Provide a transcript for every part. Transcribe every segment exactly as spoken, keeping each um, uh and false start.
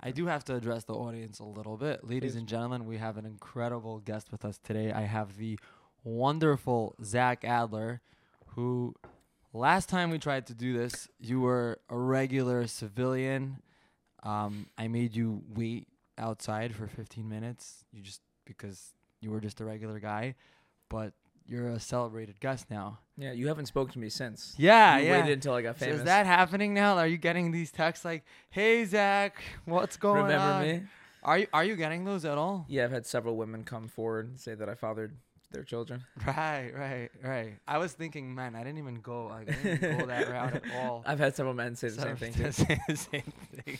kidding. I do have to address the audience a little bit. Ladies Please. and gentlemen, we have an incredible guest with us today. I have the wonderful Zach Adler, who last time we tried to do this, you were a regular civilian. Um, I made you wait outside for fifteen minutes you just because you were just a regular guy. But you're a celebrated guest now. Yeah, you haven't spoken to me since. Yeah, you yeah. waited until I got famous. So is that happening now? Are you getting these texts like, "Hey Zach, what's going Remember on?" Remember me? Are you Are you getting those at all? Yeah, I've had several women come forward and say that I fathered their children. Right, right, right. I was thinking, man, I didn't even go. I didn't even go that route at all. I've had several men say the Some same thing. Too. Say the same thing.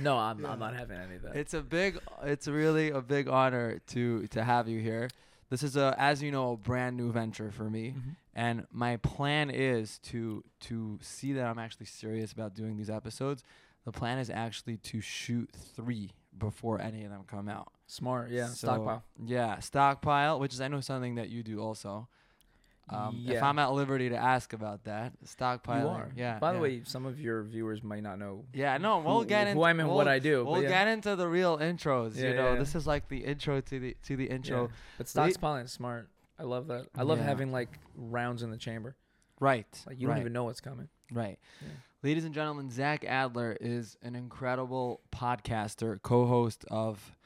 No, I'm yeah. I'm not having any of that. It's a big. It's really a big honor to to have you here. This is a, as you know, a brand new venture for me, mm-hmm. and my plan is to to see that I'm actually serious about doing these episodes. The plan is actually to shoot three before any of them come out. Smart, yeah. So, stockpile, yeah, stockpile, which is I know something that you do also. Um, yeah. If I'm at liberty to ask about that, stockpiling. You are. Yeah. By yeah. the way, some of your viewers might not know. Yeah, no, we'll who, get into who I'm and we'll, what I do. We'll yeah. get into the real intros. Yeah, you know, yeah, yeah. this is like the intro to the to the intro. Yeah. But stockpiling is smart. I love that. I love yeah. having like rounds in the chamber. Right. Like you right. don't even know what's coming. Right. Yeah. Ladies and gentlemen, Zach Adler is an incredible podcaster, co-host of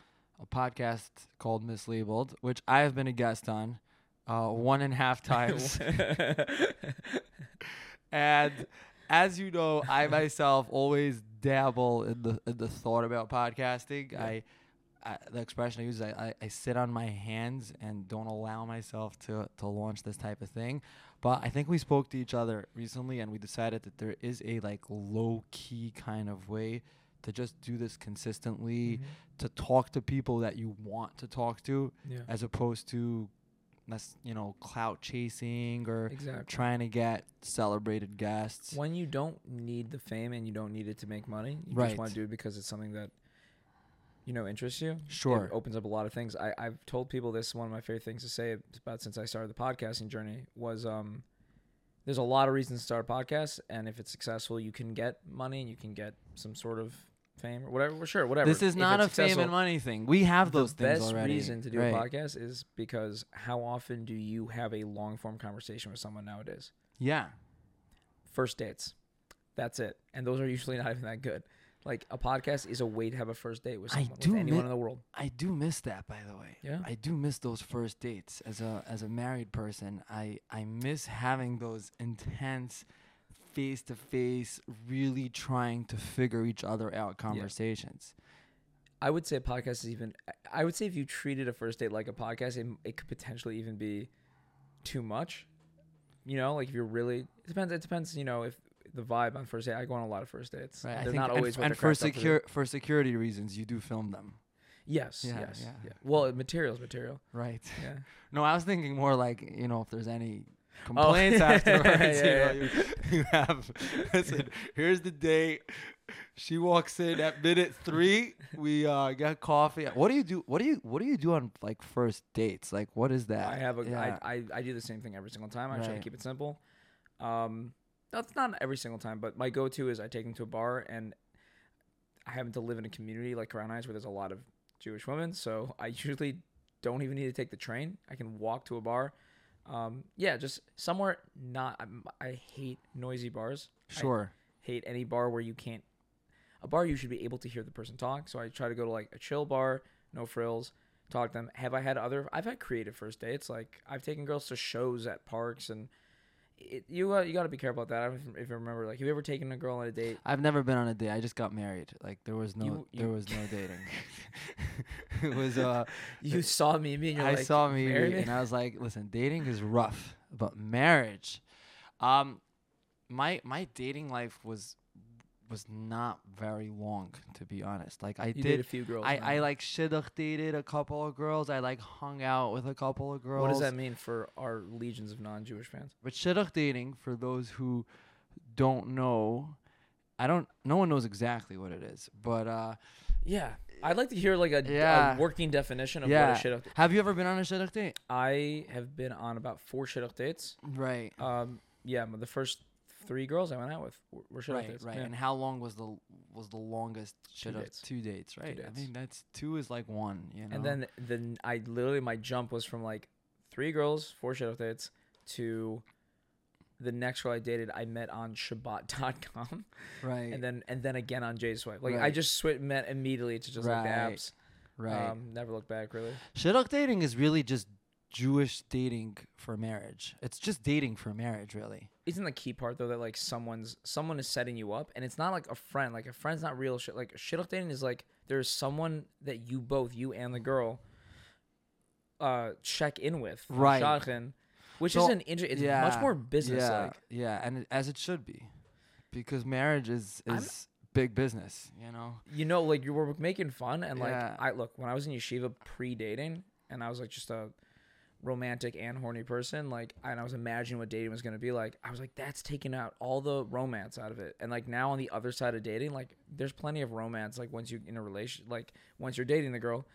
a podcast called Mislabeled, which I have been a guest on. Uh, one and a half times. And as you know, I myself always dabble in the in the thought about podcasting. Yeah. I, I the expression I use is I, I, I sit on my hands and don't allow myself to, to launch this type of thing. But I think we spoke to each other recently and we decided that there is a like low key kind of way to just do this consistently, mm-hmm. to talk to people that you want to talk to, yeah. as opposed to that's, you know, clout chasing or exactly. trying to get celebrated guests. When you don't need the fame and you don't need it to make money, you right. just want to do it because it's something that, you know, interests you. Sure. It opens up a lot of things. I, I've told people this, one of my favorite things to say about since I started the podcasting journey was um, there's a lot of reasons to start a podcast. And if it's successful, you can get money and you can get some sort of fame or whatever. Sure, whatever. This is if not a fame and money thing. We have those things already. The best reason to do right. a podcast is because how often do you have a long-form conversation with someone nowadays? Yeah. First dates. That's it. And those are usually not even that good. Like, a podcast is a way to have a first date with someone, with anyone mi- in the world. I do miss that, by the way. Yeah. I do miss those first dates. As a as a married person, I, I miss having those intense face to face, really trying to figure each other out conversations. Yeah. I would say a podcast is even, I would say if you treated a first date like a podcast, it, it could potentially even be too much. You know, like if you're really, it depends, it depends, you know, if the vibe on first date, I go on a lot of first dates. Right. They're I think not always and, what and for, secu- for security reasons, you do film them. Yes, yeah, yes. Yeah. Yeah. Well, material's material. Right. Yeah. No, I was thinking more like, you know, if there's any complaints oh. afterwards. yeah, you, know, yeah. you, you have. Listen, here's the date. She walks in at minute three. We uh, got coffee. What do you do? What do you What do you do on like first dates? Like, what is that? I have a. Yeah. I, I I do the same thing every single time. I right. try to keep it simple. Um, that's not every single time, but my go-to is I take them to a bar, and I happen to live in a community like Crown Heights where there's a lot of Jewish women, so I usually don't even need to take the train. I can walk to a bar. Um, yeah, just somewhere not, I'm, I hate noisy bars. Sure. I hate any bar where you can't, a bar you should be able to hear the person talk. So I try to go to like a chill bar, no frills, talk to them. Have I had other, I've had creative first dates. Like I've taken girls to shows at parks and it, you, uh, you gotta be careful about that. I don't if you remember, like, have you ever taken a girl on a date? I've never been on a date. I just got married. Like there was no, you, you there was no dating. It was uh you saw me and you're I like, saw me and I was like, listen, dating is rough, but marriage, um my my dating life was was not very long, to be honest. Like I did, did a few girls. I, I like shidduch dated a couple of girls. I like hung out with a couple of girls. What does that mean for our legions of non-Jewish fans? But shidduch dating, for those who don't know, I don't no one knows exactly what it is, but uh yeah, I'd like to hear like a, yeah. a working definition of yeah. what a shidduch date. Have you ever been on a shidduch date? I have been on about four shidduch dates. Right. Um. Yeah. The first three girls I went out with were shidduch dates. Right, right. Yeah. And how long was the was the longest shidduch? Two dates. Two dates, right? Two dates. I mean, that's two is like one, you know. And then then I literally my jump was from like three girls, four shidduch dates to the next girl I dated I met on Shabbat dot com. Right. And then and then again on J Swipe. Like right. I just sw- met immediately to just right. like the apps. Right. Um, never looked back really. Shidduch dating is really just Jewish dating for marriage. It's just dating for marriage, really. Isn't the key part though that like someone's someone is setting you up, and it's not like a friend. Like a friend's not real shit. Like shidduch dating is like there's someone that you both, you and the girl, uh, check in with. Right. Shadchan, which so, is an inter- It's yeah, much more business like. Yeah, yeah, and it, as it should be, because marriage is is. Big business, you know. You know, like you were making fun, and like yeah. I look when I was in yeshiva pre-dating, and I was like just a romantic and horny person, like, and I was imagining what dating was gonna be like. I was like, that's taking out all the romance out of it, and like now on the other side of dating, like there's plenty of romance. Like once you in a relation, like once you're dating the girl,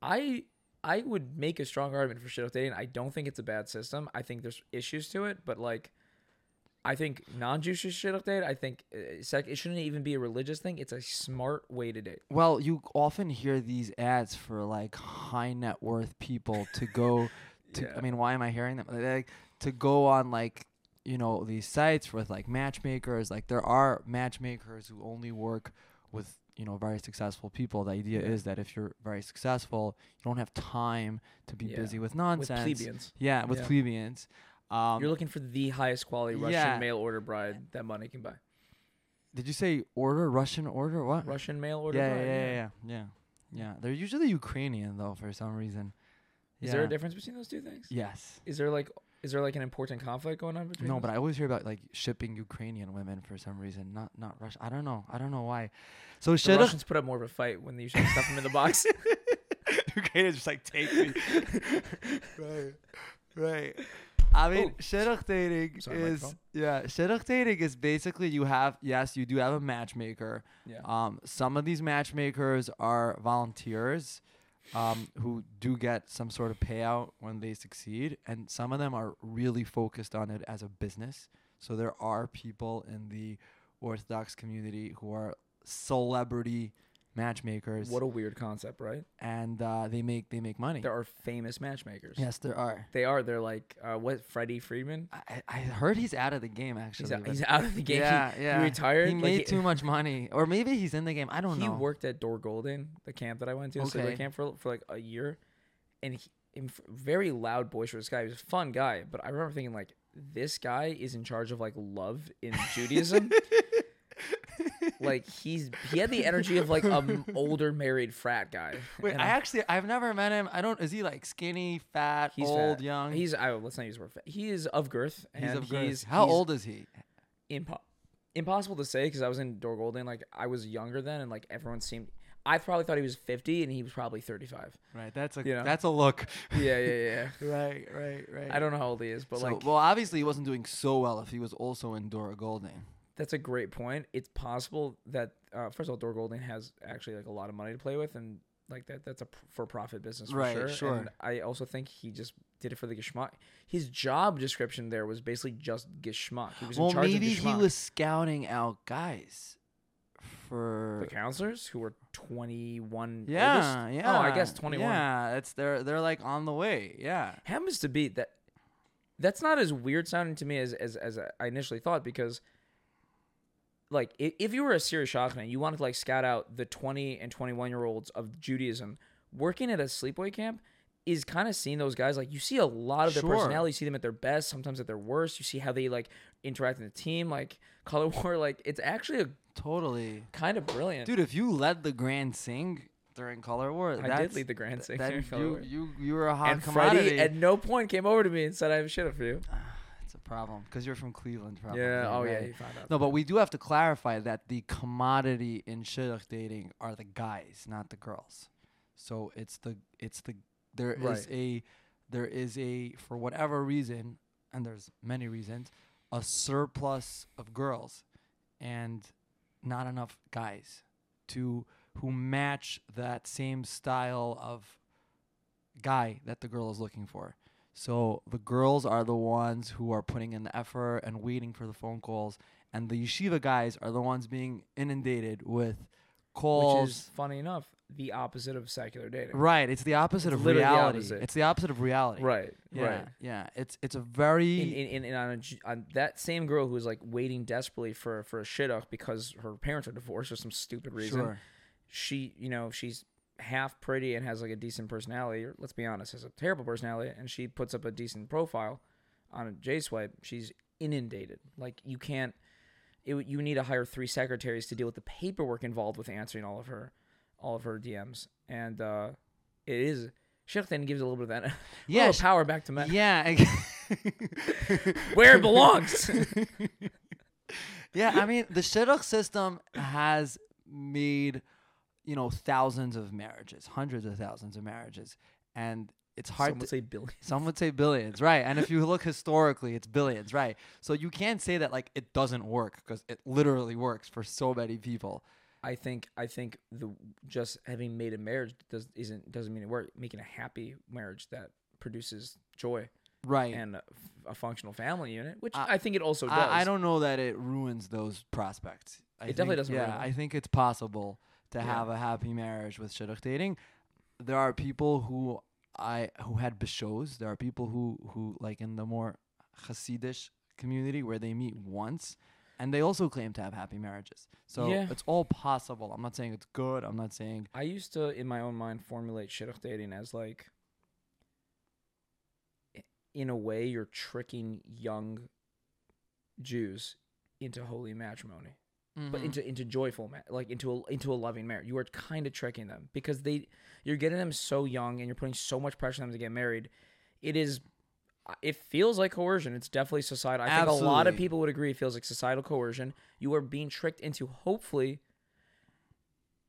I I would make a strong argument for shidduch dating. I don't think it's a bad system. I think there's issues to it, but like. I think non-Jewish shidduch date, I think it shouldn't even be a religious thing. It's a smart way to date. Well, you often hear these ads for like high net worth people to go to, yeah. I mean, why am I hearing them? Like, to go on like, you know, these sites with like matchmakers. Like there are matchmakers who only work with, you know, very successful people. The idea is that if you're very successful, you don't have time to be yeah. busy with nonsense. With plebeians. Yeah, with yeah. plebeians. Um, You're looking for the highest quality Russian yeah. mail order bride that money can buy. Did you say order? Russian order? What? Russian mail order yeah, bride? Yeah, yeah, yeah, yeah. Yeah. They're usually Ukrainian, though, for some reason. Is yeah. there a difference between those two things? Yes. Is there like is there like an important conflict going on between No, those? But I always hear about like shipping Ukrainian women for some reason, not not Russian. I don't know. I don't know why. So the shidduch- Russians put up more of a fight when they usually stuff them in the box. Ukrainians just like, take me. Right. Right. I mean, oh. shidduch dating Sorry, is yeah. Shidduch dating is basically you have yes, you do have a matchmaker. Yeah. Um, some of these matchmakers are volunteers, um, who do get some sort of payout when they succeed, and some of them are really focused on it as a business. So there are people in the Orthodox community who are celebrity matchmakers. What a weird concept, right? And uh, they make they make money. There are famous matchmakers. Yes, there are. They are. They're like uh, what? Freddie Friedman. I, I heard he's out of the game. Actually, he's out, he's out of the game. Yeah, he, yeah. He retired. He like made he, too much money, or maybe he's in the game. I don't he know. He worked at Dor Golden, the camp that I went to, okay. So the camp for for like a year, and he, him, very loud, boisterous guy. He was a fun guy, but I remember thinking like, this guy is in charge of like love in Judaism. Like he's he had the energy of like an older married frat guy. Wait, and I actually I've never met him. I don't. Is he like skinny, fat, he's old, fat. young? He's I let's not use the word fat. He is of girth. And he's of girth. He's, How he's old is he? Impo- impossible to say because I was in Dor Golden. Like I was younger then, and like everyone seemed. I probably thought he was fifty, and he was probably thirty-five. Right, that's a you know? that's a look. Yeah, yeah, yeah. right, right, right. I don't know how old he is, but so, like, well, obviously he wasn't doing so well if he was also in Dor Golden. That's a great point. It's possible that, uh, first of all, Dor Golden has actually like a lot of money to play with, and like that, that's a pr- for-profit business for right, sure. sure. And I also think he just did it for the geschmack. His job description there was basically just geschmack. He was well, in charge of geschmack. Well, maybe he was scouting out guys for the counselors who were twenty-one. Yeah, oldest? yeah. Oh, I guess twenty-one. Yeah, that's they're they're like on the way. Yeah, happens to be that. That's not as weird sounding to me as as as I initially thought because. Like, if you were a serious shadchan and you wanted to, like, scout out the twenty and twenty-one-year-olds of Judaism, working at a sleepaway camp is kind of seeing those guys. Like, you see a lot of their sure. personality. You see them at their best, sometimes at their worst. You see how they, like, interact in the team, like, color war. Like, it's actually a... Totally. Kind of brilliant. Dude, if you led the Grand Sing... during color war. I did lead the Grand Sing during color you, war. You, you were a hot and commodity. Freddie at no point came over to me and said, I have a shit up for you. It's a problem because you're from Cleveland, probably. Yeah. Oh, right? yeah. You found out. No, but we do have to clarify that the commodity in shidduch dating are the guys, not the girls. So it's the it's the there right. is a there is a for whatever reason, and there's many reasons, a surplus of girls, and not enough guys to who match that same style of guy that the girl is looking for. So the girls are the ones who are putting in the effort and waiting for the phone calls, and the yeshiva guys are the ones being inundated with calls. Which is, funny enough, the opposite of secular dating. Right. It's the opposite it's of reality. Opposite. It's the opposite of reality. Right. Yeah. Right. Yeah. It's it's a very... And, and, and on, a, on that same girl who was like waiting desperately for, for a shidduch because her parents are divorced for some stupid reason. Sure. She, you know, she's half pretty and has like a decent personality. Or, let's be honest, has a terrible personality. And she puts up a decent profile on a J Swipe. She's inundated. Like you can't... It, you need to hire three secretaries to deal with the paperwork involved with answering all of her, all of her D Ms, and uh, it is. Shechtin gives a little bit of that, yeah, a little she, power back to men. Yeah, where it belongs. Yeah, I mean the shidduch system has made, you know, thousands of marriages, hundreds of thousands of marriages, and it's hard. Some would say billions. Some would say billions, right? And if you look historically, it's billions, right? So you can't say that like it doesn't work because it literally works for so many people. I think I think the just having made a marriage does isn't doesn't mean it works. Making a happy marriage that produces joy, right, and a, a functional family unit, which uh, I think it also does. I, I don't know that it ruins those prospects. I it think, definitely doesn't. Yeah, ruin I think it's possible to yeah. have a happy marriage with shidduch dating. There are people who. I who had bishos. There are people who, who like in the more Hasidish community where they meet once, and they also claim to have happy marriages. So yeah. It's all possible. I'm not saying it's good. I'm not saying. I used to, in my own mind, formulate shidduch dating as like, in a way, you're tricking young Jews into holy matrimony, mm-hmm. but into into joyful, ma- like into a, into a loving marriage. You are kind of tricking them because they. You're getting them so young, and you're putting so much pressure on them to get married. It is, it feels like coercion. It's definitely societal. I Absolutely. think a lot of people would agree it feels like societal coercion. You are being tricked into hopefully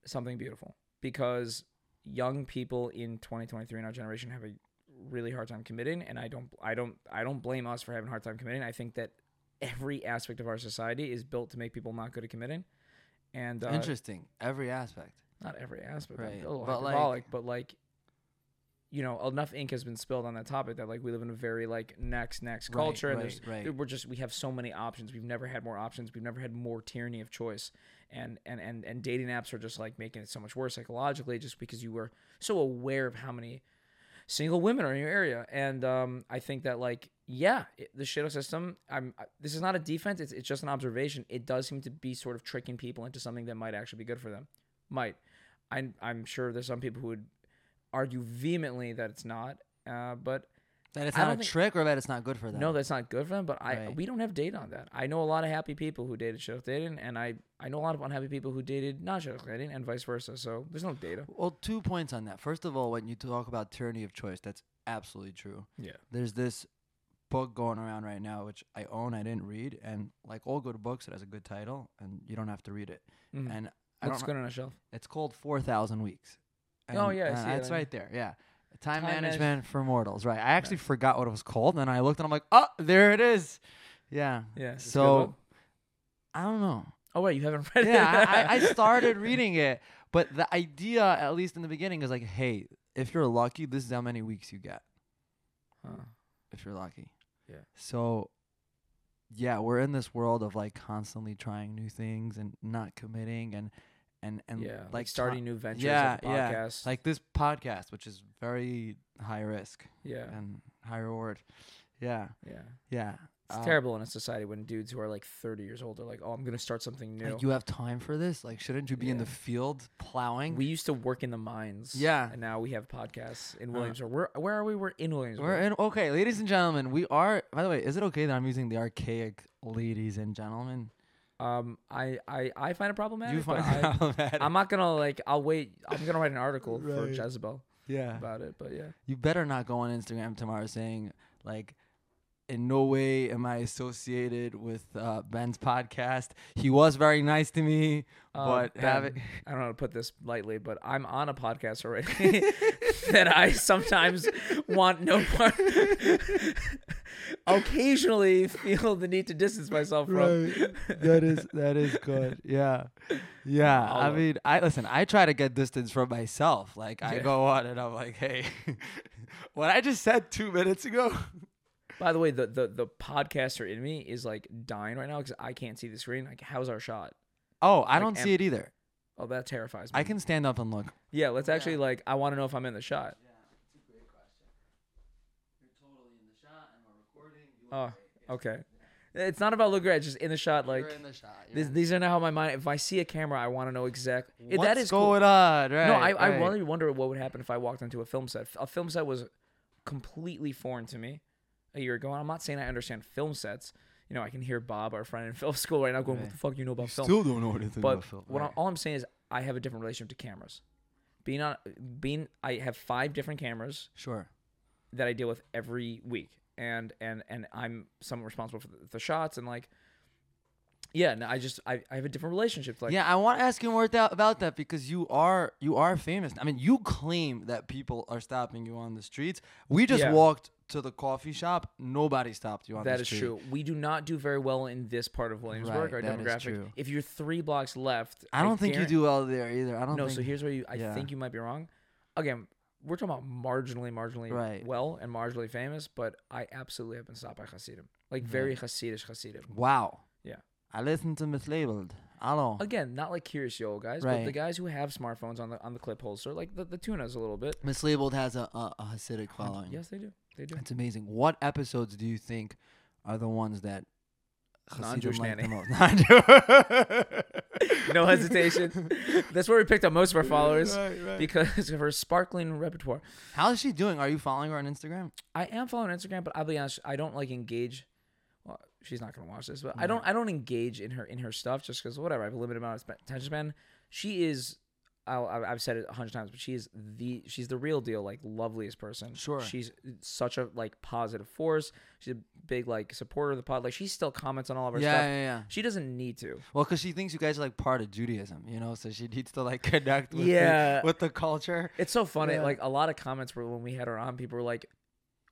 something beautiful because young people in twenty twenty-three in our generation have a really hard time committing, and I don't, I don't, I don't blame us for having a hard time committing. I think that every aspect of our society is built to make people not good at committing. And uh, interesting, every aspect. Not every aspect, right. a little but hyperbolic, like, but like, you know, enough ink has been spilled on that topic that like we live in a very like next, next right, culture. Right, and right. We're just, we have so many options. We've never had more options. We've never had more tyranny of choice. And, and, and, and dating apps are just like making it so much worse psychologically just because you were so aware of how many single women are in your area. And um, I think that like, yeah, it, the shidduch system, I'm, I, this is not a defense. It's, it's just an observation. It does seem to be sort of tricking people into something that might actually be good for them. Might. I'm, I'm sure there's some people who would argue vehemently that it's not, uh, but that it's not a trick or that it's not good for them. No, that's not good for them. But I right. we don't have data on that. I know a lot of happy people who dated shidduch dating, and I, I know a lot of unhappy people who dated not shidduch dating, and vice versa. So there's no data. Well, two points on that. First of all, when you talk about tyranny of choice, that's absolutely true. Yeah. There's this book going around right now, which I own, I didn't read, and like all good books, it has a good title, and you don't have to read it. Mm-hmm. And Looks good on a shelf. It's called four thousand Weeks. And, oh, yeah. I see uh, it. It's right there. Yeah. Time, Time Management manage- for Mortals. Right. I actually right. forgot what it was called. And I looked and I'm like, oh, there it is. Yeah. Yeah. So I don't know. Oh, wait. You haven't read yeah, it? Yeah. I, I started reading it. But the idea, at least in the beginning, is like, hey, if you're lucky, this is how many weeks you get. Huh. If you're lucky. Yeah. So, yeah, we're in this world of like constantly trying new things and not committing and and and yeah, like, like starting t- new ventures. Yeah, like podcasts. Yeah, like this podcast, which is very high risk. Yeah, and high reward. Yeah, yeah, yeah. It's uh, terrible in a society when dudes who are like thirty years old are like, "Oh, I'm gonna start something new." Like, you have time for this? Like, shouldn't you be yeah. in the field plowing? We used to work in the mines. Yeah, and now we have podcasts in Williamsburg. Uh, where where are we? We're in Williamsburg. We're in. Okay, ladies and gentlemen, we are. By the way, is it okay that I'm using the archaic "ladies and gentlemen"? Um, I I, I find it problematic. You find it I, problematic. I'm not gonna like. I'll wait. I'm gonna write an article right. for Jezebel. Yeah, about it. But yeah, you better not go on Instagram tomorrow saying like. In no way am I associated with uh, Ben's podcast. He was very nice to me, um, but ben, have it- I don't know how to put this lightly, but I'm on a podcast already that I sometimes want no part. Occasionally feel the need to distance myself from. Right. That is that is good. Yeah, yeah. I'll I mean, I listen. I try to get distance from myself. Like yeah. I go on and I'm like, hey. What I just said two minutes ago. By the way, the, the, the podcaster in me is like dying right now because I can't see the screen. Like, how's our shot? Oh, I like, don't see am- it either. Oh, that terrifies me. I can stand up and look. Yeah, let's actually, yeah. like, I want to know if I'm in the shot. Yeah, it's a great question. You're totally in the shot, and we're recording. You look oh, great. Okay. It's not about look great, just in the shot. Like, you're in the shot. This, these are not how my mind. If I see a camera, I want to know exactly. What's that is going cool. on? Right, no, I, right. I really wonder what would happen if I walked into a film set. A film set was completely foreign to me a year ago. And I'm not saying I understand film sets. You know, I can hear Bob, our friend in film school, right now going, right. "What the fuck do you know about you film?" Still don't know anything but about film. But right. all I'm saying is, I have a different relationship to cameras. Being on, being, I have five different cameras. Sure. That I deal with every week. And, and and I'm somewhat responsible for the, the shots and like, yeah. No, I just I, I have a different relationship. To like, yeah, I want to ask you more th- about that because you are you are famous. I mean, you claim that people are stopping you on the streets. We just yeah. walked to the coffee shop. Nobody stopped you on that the street. That is true. We do not do very well in this part of Williamsburg. Right, our that demographic. Is true. If you're three blocks left, I don't I think guarantee- you do well there either. I don't. No. Think, so here's where you. I yeah. think you might be wrong. Again. We're talking about marginally, marginally right. well and marginally famous, but I absolutely have been stopped by Hasidim. Like, mm-hmm. very Hasidish Hasidim. Wow. Yeah. I listen to Mislabeled. Hello. Again, not like Curious Yo guys, right. but the guys who have smartphones on the on the clip holster, like the, the tunas a little bit. Mislabeled has a, a, a Hasidic following. Yes, they do. They do. It's amazing. What episodes do you think are the ones that non-Jewish like nanny. No hesitation. That's where we picked up most of our followers right, right. because of her sparkling repertoire. How is she doing? Are you following her on Instagram? I am following Instagram, but I'll be honest, I don't like engage. Well, she's not going to watch this, but no. I don't. I don't engage in her in her stuff just because whatever. I have a limited amount of attention span. She is. I'll, I've said it a hundred times, but she is the she's the real deal, like loveliest person. Sure, she's such a like positive force. She's a big like supporter of the pod. Like she still comments on all of our yeah, stuff. Yeah, yeah, She doesn't need to. Well, because she thinks you guys are like part of Judaism, you know. So she needs to like connect with yeah. the, with the culture. It's so funny. Yeah. Like a lot of comments were when we had her on. People were like,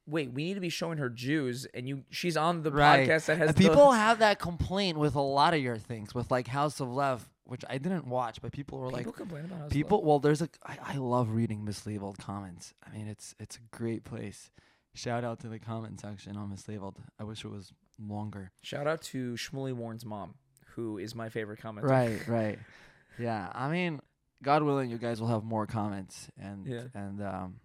"Wait, we need to be showing her Jews," and you she's on the right. podcast that has people the- have that complaint with a lot of your things with like House of Lev. Which I didn't watch, but people were people like, people complain about us. People, well, there's a, I, I love reading Mislabeled comments. I mean, it's it's a great place. Shout out to the comment section on Mislabeled. I wish it was longer. Shout out to Shmuley Warren's mom, who is my favorite commenter. Right, right. Yeah, I mean, God willing, you guys will have more comments and yeah. and um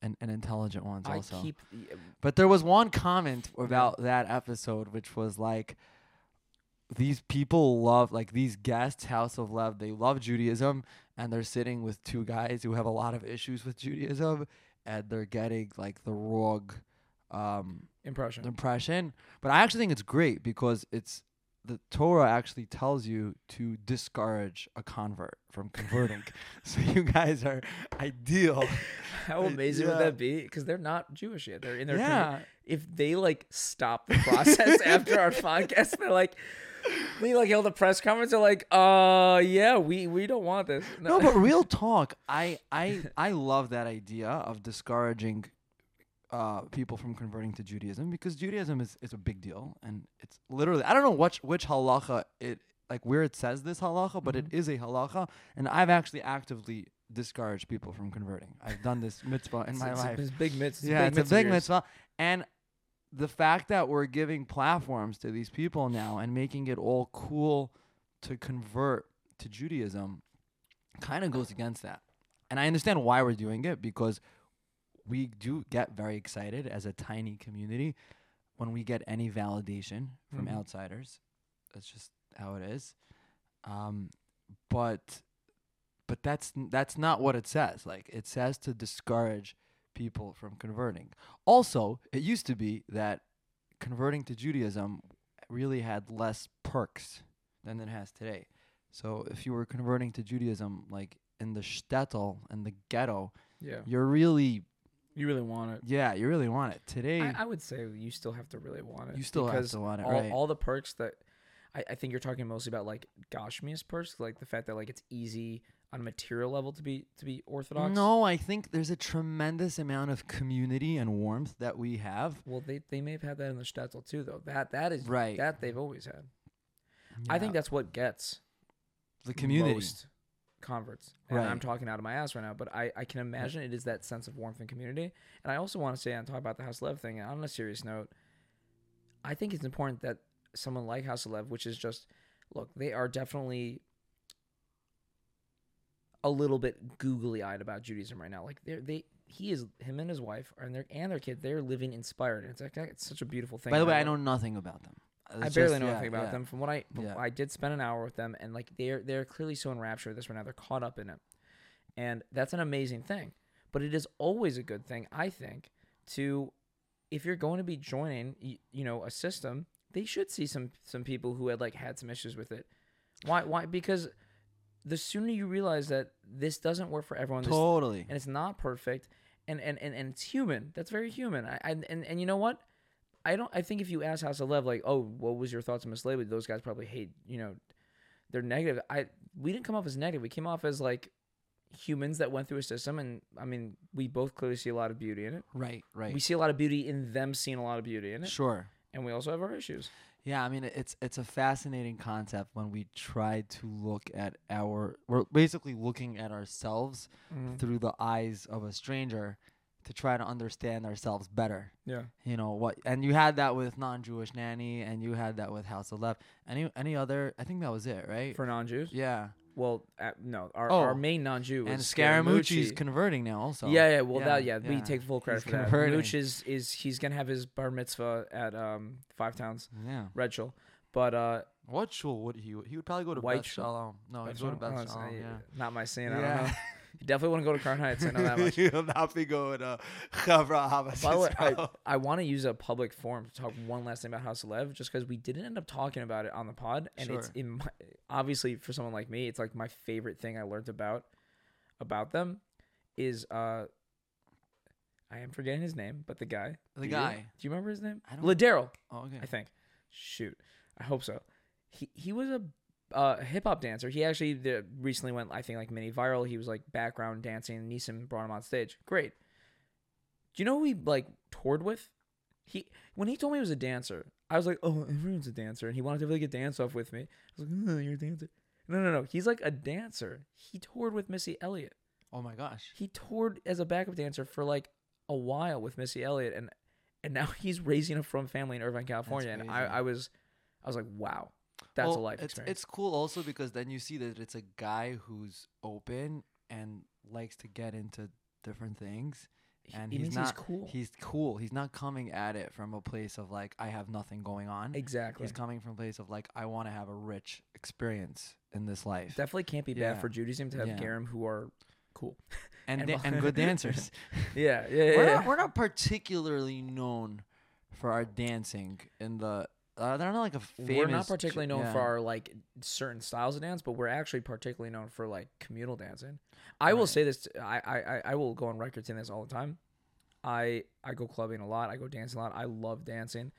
and, and intelligent ones I also. Keep, uh, but there was one comment about yeah. that episode, which was like. These people love, like these guests, House of Lev, they love Judaism, and they're sitting with two guys who have a lot of issues with Judaism, and they're getting like the wrong um, impression. Impression, but I actually think it's great because it's the Torah actually tells you to discourage a convert from converting. So you guys are ideal. How amazing yeah. would that be? Because they're not Jewish yet; they're in their yeah. community. If they like stop the process after our podcast, they're like. They like held a press conference. They're like, uh, yeah, we, we don't want this. No. no, but real talk, I I I love that idea of discouraging uh, people from converting to Judaism because Judaism is, is a big deal, and it's literally I don't know which which halacha it like where it says this halacha, but mm-hmm. it is a halacha, and I've actually actively discouraged people from converting. I've done this mitzvah in it's, my it's life. A, it's big mitzvah. Yeah, it's a big mitzvah, mitzvah and. The fact that we're giving platforms to these people now and making it all cool to convert to Judaism kind of goes against that. And I understand why we're doing it because we do get very excited as a tiny community when we get any validation from mm-hmm. outsiders. That's just how it is. Um, but but that's that's not what it says. Like it says to discourage people from converting. Also, it used to be that converting to Judaism really had less perks than it has today. So if you were converting to Judaism, like in the shtetl, in the ghetto, yeah. you're really... You really want it. Yeah, you really want it. Today... I, I would say you still have to really want it. You still have to want it, all, right. all the perks that... I, I think you're talking mostly about like Gashmias perks, like the fact that like it's easy... on a material level to be to be orthodox? No, I think there's a tremendous amount of community and warmth that we have. Well, they, they may have had that in the shtetl too, though. That that is right. That they've always had. Yeah. I think that's what gets the community. Most converts. And right. I'm talking out of my ass right now, but I, I can imagine it is that sense of warmth and community. And I also want to say, on talking about the House of Lev thing, and on a serious note, I think it's important that someone like House of Lev, which is just, look, they are definitely a little bit googly-eyed about Judaism right now. Like, they're, they... He is him and his wife and their and their kid. They're living inspired. It's like, it's such a beautiful thing. By the way, I know nothing about them. It's I barely just, know yeah, anything about yeah. them. From what I yeah. I did spend an hour with them, and like they're they're clearly so enraptured with this right now. They're caught up in it, and that's an amazing thing. But it is always a good thing, I think, to if you're going to be joining, you, you know, a system, they should see some some people who had like had some issues with it. Why? Why? Because the sooner you realize that this doesn't work for everyone, this, totally, and it's not perfect, and and, and, and it's human. That's very human. I, I and and you know what? I don't. I think if you ask House of Lev, like, oh, what was your thoughts on Mislabeled? Those guys probably hate. You know, they're negative. I we didn't come off as negative. We came off as like humans that went through a system, and I mean, we both clearly see a lot of beauty in it. Right. Right. We see a lot of beauty in them seeing a lot of beauty in it. Sure. And we also have our issues. Yeah, I mean, it's it's a fascinating concept when we try to look at our... We're basically looking at ourselves mm. through the eyes of a stranger to try to understand ourselves better. Yeah. You know, what? And you had that with Non-Jewish Nanny, and you had that with House of Lev. Any any other... I think that was it, right? For non-Jews? Yeah. Well, uh, no, our, oh. our main non-Jew is And Scaramucci's Scaramucci. converting now also. Yeah, yeah, well, yeah, that, yeah, yeah. we take full credit he's for converting. that. Scaramucci is, is, he's going to have his bar mitzvah at um, Five Towns, yeah. Red Shul. But, uh... What shul would he... He would probably go to White Beth Shalom. No, Beth he'd Shalom? go to Beth Shalom, oh, yeah. yeah. Not my scene, yeah. I don't know. He definitely wouldn't go to Crown Heights, I know that much. He'll not be going to Chavra Havas. By the way, I, I want to use a public forum to talk one last thing about House of Lev, just because we didn't end up talking about it on the pod. And sure. it's in my, obviously, for someone like me, it's like my favorite thing I learned about about them is, uh, I am forgetting his name, but the guy. The do guy. You, do you remember his name? I don't Ladero. Oh, okay. I think. Shoot. I hope so. He He was a... Uh, hip hop dancer. He actually did, recently went, I think, like mini viral. He was like background dancing. Neeson brought him on stage. Great. Do you know who he like toured with? He when he told me he was a dancer, I was like, oh, everyone's a dancer, and he wanted to like a dance off with me. I was like, oh, you're a dancer. No, no, no. He's like a dancer. He toured with Missy Elliott. Oh my gosh. He toured as a backup dancer for like a while with Missy Elliott, and and now he's raising a frum family in Irvine, California. And I, I was, I was like, wow. That's well, a life experience. It's, it's cool also because then you see that it's a guy who's open and likes to get into different things. And he, he's not he's cool. He's cool. He's not coming at it from a place of like, I have nothing going on. Exactly. He's coming from a place of like, I want to have a rich experience in this life. Definitely can't be yeah. bad for Judaism to have yeah. Gerim who are cool. And and, da- and good dancers. yeah. yeah, yeah, we're, yeah. Not, we're not particularly known for our dancing in the... Uh, they're not like a famous We're not particularly known yeah. for our like certain styles of dance, but we're actually particularly known for like communal dancing. I right. will say this: I, I I will go on record saying this all the time. I I go clubbing a lot. I go dancing a lot. I love dancing.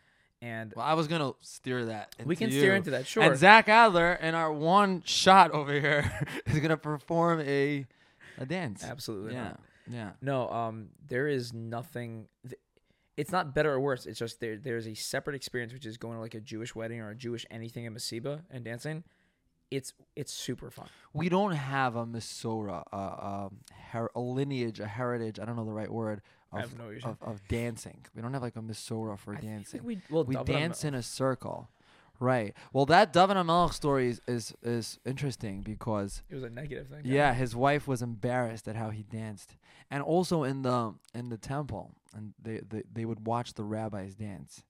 And well, I was gonna steer that. Into we can you. steer into that, sure. And Zach Adler, in our one shot over here, is gonna perform a a dance. Absolutely. Yeah. Not. Yeah. No. Um. There is nothing. Th- It's not better or worse. It's just there. There's a separate experience, which is going to like a Jewish wedding or a Jewish anything in Masiba and dancing. It's it's super fun. We don't have a Masorah, uh, uh, her- a lineage, a heritage. I don't know the right word of I have no of, of dancing. We don't have like a Masorah for I dancing. We well, we dance in a circle, right? Well, that Dovah HaMelech story is, is is interesting because it was a negative thing. Yeah, his wife was embarrassed at how he danced, and also in the in the temple. And they, they, they would watch the rabbis dance.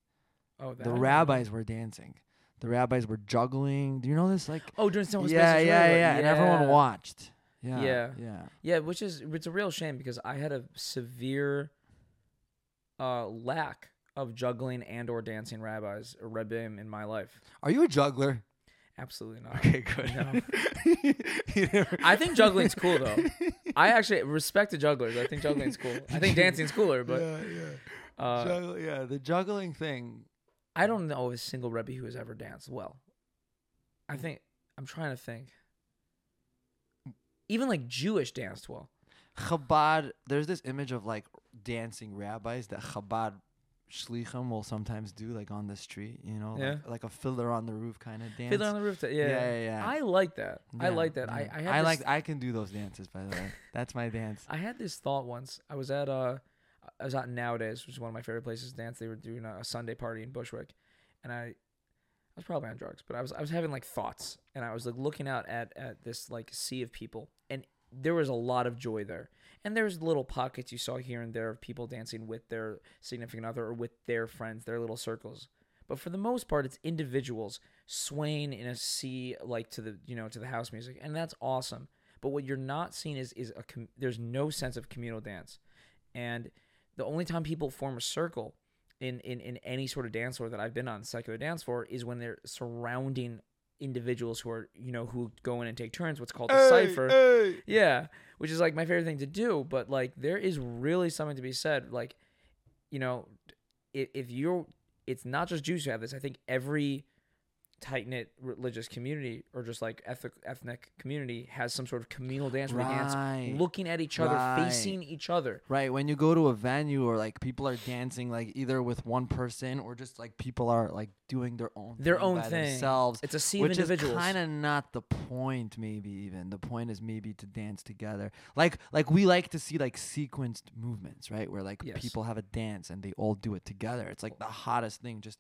Oh, that the rabbis know. were dancing. The rabbis were juggling. Do you know this? Like oh, during someone's yeah, yeah, yeah, yeah, and everyone watched. Yeah, yeah, yeah, yeah. Which is it's a real shame because I had a severe uh, lack of juggling and or dancing rabbis or rebbeim in my life. Are you a juggler? Absolutely not. Okay, good. No. I think juggling's cool though. I actually respect the jugglers. I think juggling's cool. I think dancing's cooler, but yeah, yeah. Uh, Juggle, yeah, the juggling thing. I don't know a single Rebbe who has ever danced well. I think I'm trying to think. Even like Jewish danced well. Chabad, there's this image of like dancing rabbis that Chabad shlichim will sometimes do, like on the street, you know, yeah. like, like a fiddler on the roof kind of dance. Fiddler on the roof, yeah, yeah, yeah. yeah. I like that. Yeah, I like that. Yeah. I I, have I like. I can do those dances, by the way. That's my dance. I had this thought once. I was at uh, I was out Nowadays, which is one of my favorite places to dance. They were doing a Sunday party in Bushwick, and I, I was probably on drugs, but I was I was having like thoughts, and I was like looking out at at this like sea of people, and there was a lot of joy there. And there's little pockets you saw here and there of people dancing with their significant other or with their friends, their little circles. But for the most part, it's individuals swaying in a sea, like to the, you know, to the house music. And that's awesome. But what you're not seeing is, is a com- there's no sense of communal dance. And the only time people form a circle in, in, in any sort of dance floor that I've been on, secular dance floor, is when they're surrounding individuals who are, you know, who go in and take turns, what's called a hey, cipher. Hey. Yeah. Which is like my favorite thing to do. But like, there is really something to be said. Like, you know, if, if you're, it's not just Jews who have this. I think every tight knit religious community or just like ethnic, ethnic community has some sort of communal dance where right. they dance looking at each other, right. facing each other. Right. When you go to a venue or like people are dancing like either with one person or just like people are like doing their own their thing own by thing. themselves. It's a sea of individuals. Which is kind of not the point, maybe even. The point is maybe to dance together. Like like we like to see like sequenced movements, right? Where like yes. people have a dance and they all do it together. It's like the hottest thing, just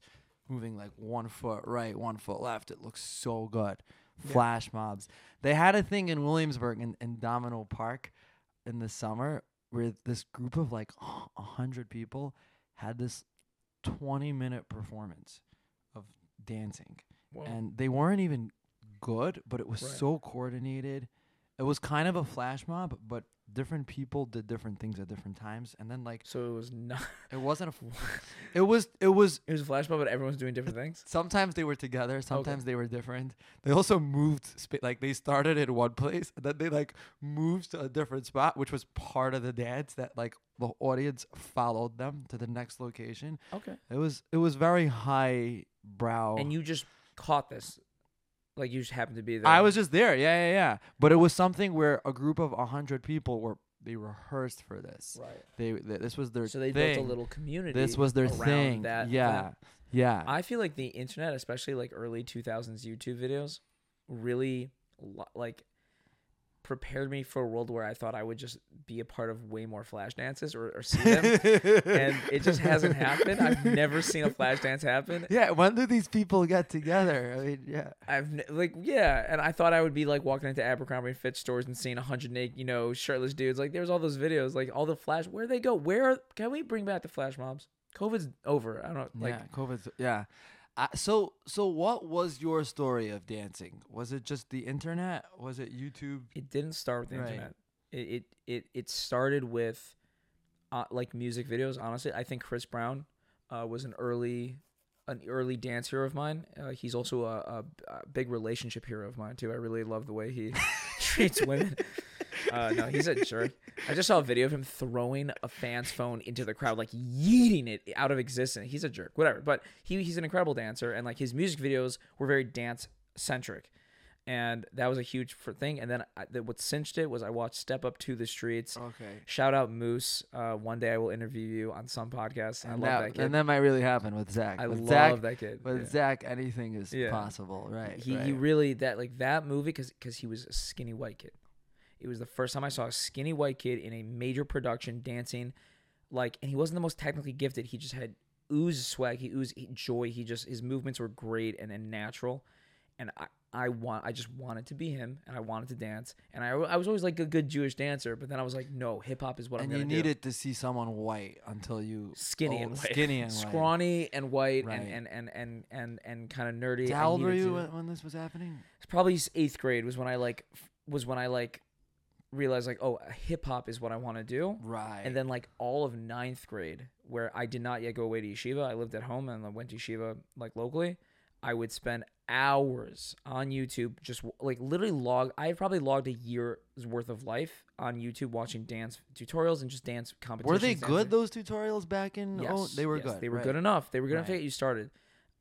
moving like one foot right, one foot left. It looks so good. Yeah. Flash mobs. They had a thing in Williamsburg in, in Domino Park in the summer where this group of like one hundred people had this twenty-minute performance of dancing. Whoa. And they weren't even good, but it was right. so coordinated. It was kind of a flash mob, but different people did different things at different times, and then like so it was not it wasn't a it was it was it was a flashback, but everyone's doing different things. Sometimes they were together, sometimes okay. they were different. They also moved sp- like they started in one place and then they like moved to a different spot, which was part of the dance that like the audience followed them to the next location. Okay, it was it was very high brow. And you just caught this. Like you just happened to be there. I was just there. Yeah, yeah, yeah. But it was something where a group of one hundred people were, they rehearsed for this. Right. They, they this was their So they thing. built a little community. This was their around thing. That yeah. Thing. Yeah. I feel like the internet, especially like early two thousands YouTube videos, really like prepared me for a world where I thought I would just be a part of way more flash dances or, or see them. And it just hasn't happened. I've never seen a flash dance happen. Yeah, when do these people get together? I mean, yeah. I've like, yeah. And I thought I would be like walking into Abercrombie and Fitch stores and seeing a hundred naked, you know, shirtless dudes. Like there's all those videos, like all the flash, where they go, where are, can we bring back the flash mobs? COVID's over. I don't like yeah, COVID's. Yeah. Uh, so so what was your story of dancing? Was it just the internet? Was it YouTube? It didn't start with the right. internet. It, it it it started with uh, like music videos. Honestly, I think Chris Brown uh, was an early an early dance hero of mine. Uh, he's also a, a, a big relationship hero of mine too. I really love the way he treats women. Uh, no, he's a jerk. I just saw a video of him throwing a fan's phone into the crowd, like yeeting it out of existence. He's a jerk, whatever. But he he's an incredible dancer, and like his music videos were very dance centric, and that was a huge thing. And then I, the, what cinched it was I watched Step Up to the Streets. Okay. Shout out Moose. Uh, one day I will interview you on some podcast. I and love that, that kid. And that might really happen with Zach. I with love Zach, that kid. With yeah. Zach, anything is yeah. possible, right? He right. he really that like that movie because because he was a skinny white kid. It was the first time I saw a skinny white kid in a major production dancing, like, and he wasn't the most technically gifted. He just had ooze swag. He oozed joy. He just, his movements were great and, and natural. And I, I want, I just wanted to be him and I wanted to dance. And I, I was always like a good Jewish dancer, but then I was like, no, hip hop is what and I'm going to do. And you needed to see someone white until you skinny oh, and white, skinny and scrawny white. and white right. and, and, and, and, and, and kind of nerdy. How old were you to, when this was happening? It's probably eighth grade was when I like, was when I like, realized like, oh, hip hop is what I want to do. Right. And then like all of ninth grade, where I did not yet go away to yeshiva, I lived at home and I went to yeshiva like locally. I would spend hours on YouTube, just like literally log. I probably logged a year's worth of life on YouTube watching dance tutorials and just dance competitions. Were they good, those tutorials back in? Yes. Oh, they were yes, good. They were right. good enough. They were good right. enough to get you started.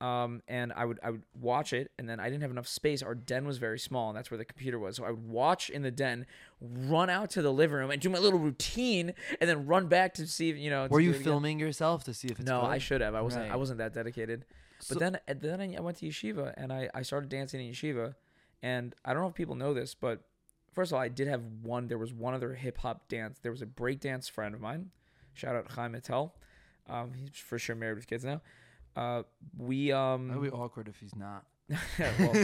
Um, and I would I would watch it, and then I didn't have enough space. Our den was very small, and that's where the computer was. So I would watch in the den, run out to the living room, and do my little routine, and then run back to see if, you know. Were you filming yourself to see if it's? No, good? I should have. I wasn't. Right. I wasn't that dedicated. So, but then then I went to yeshiva, and I, I started dancing in yeshiva, and I don't know if people know this, but first of all, I did have one. There was one other hip hop dance. There was a breakdance friend of mine. Shout out Chaim Etel. Um, he's for sure married with kids now. Uh, we um. That'd be awkward if he's not. Well,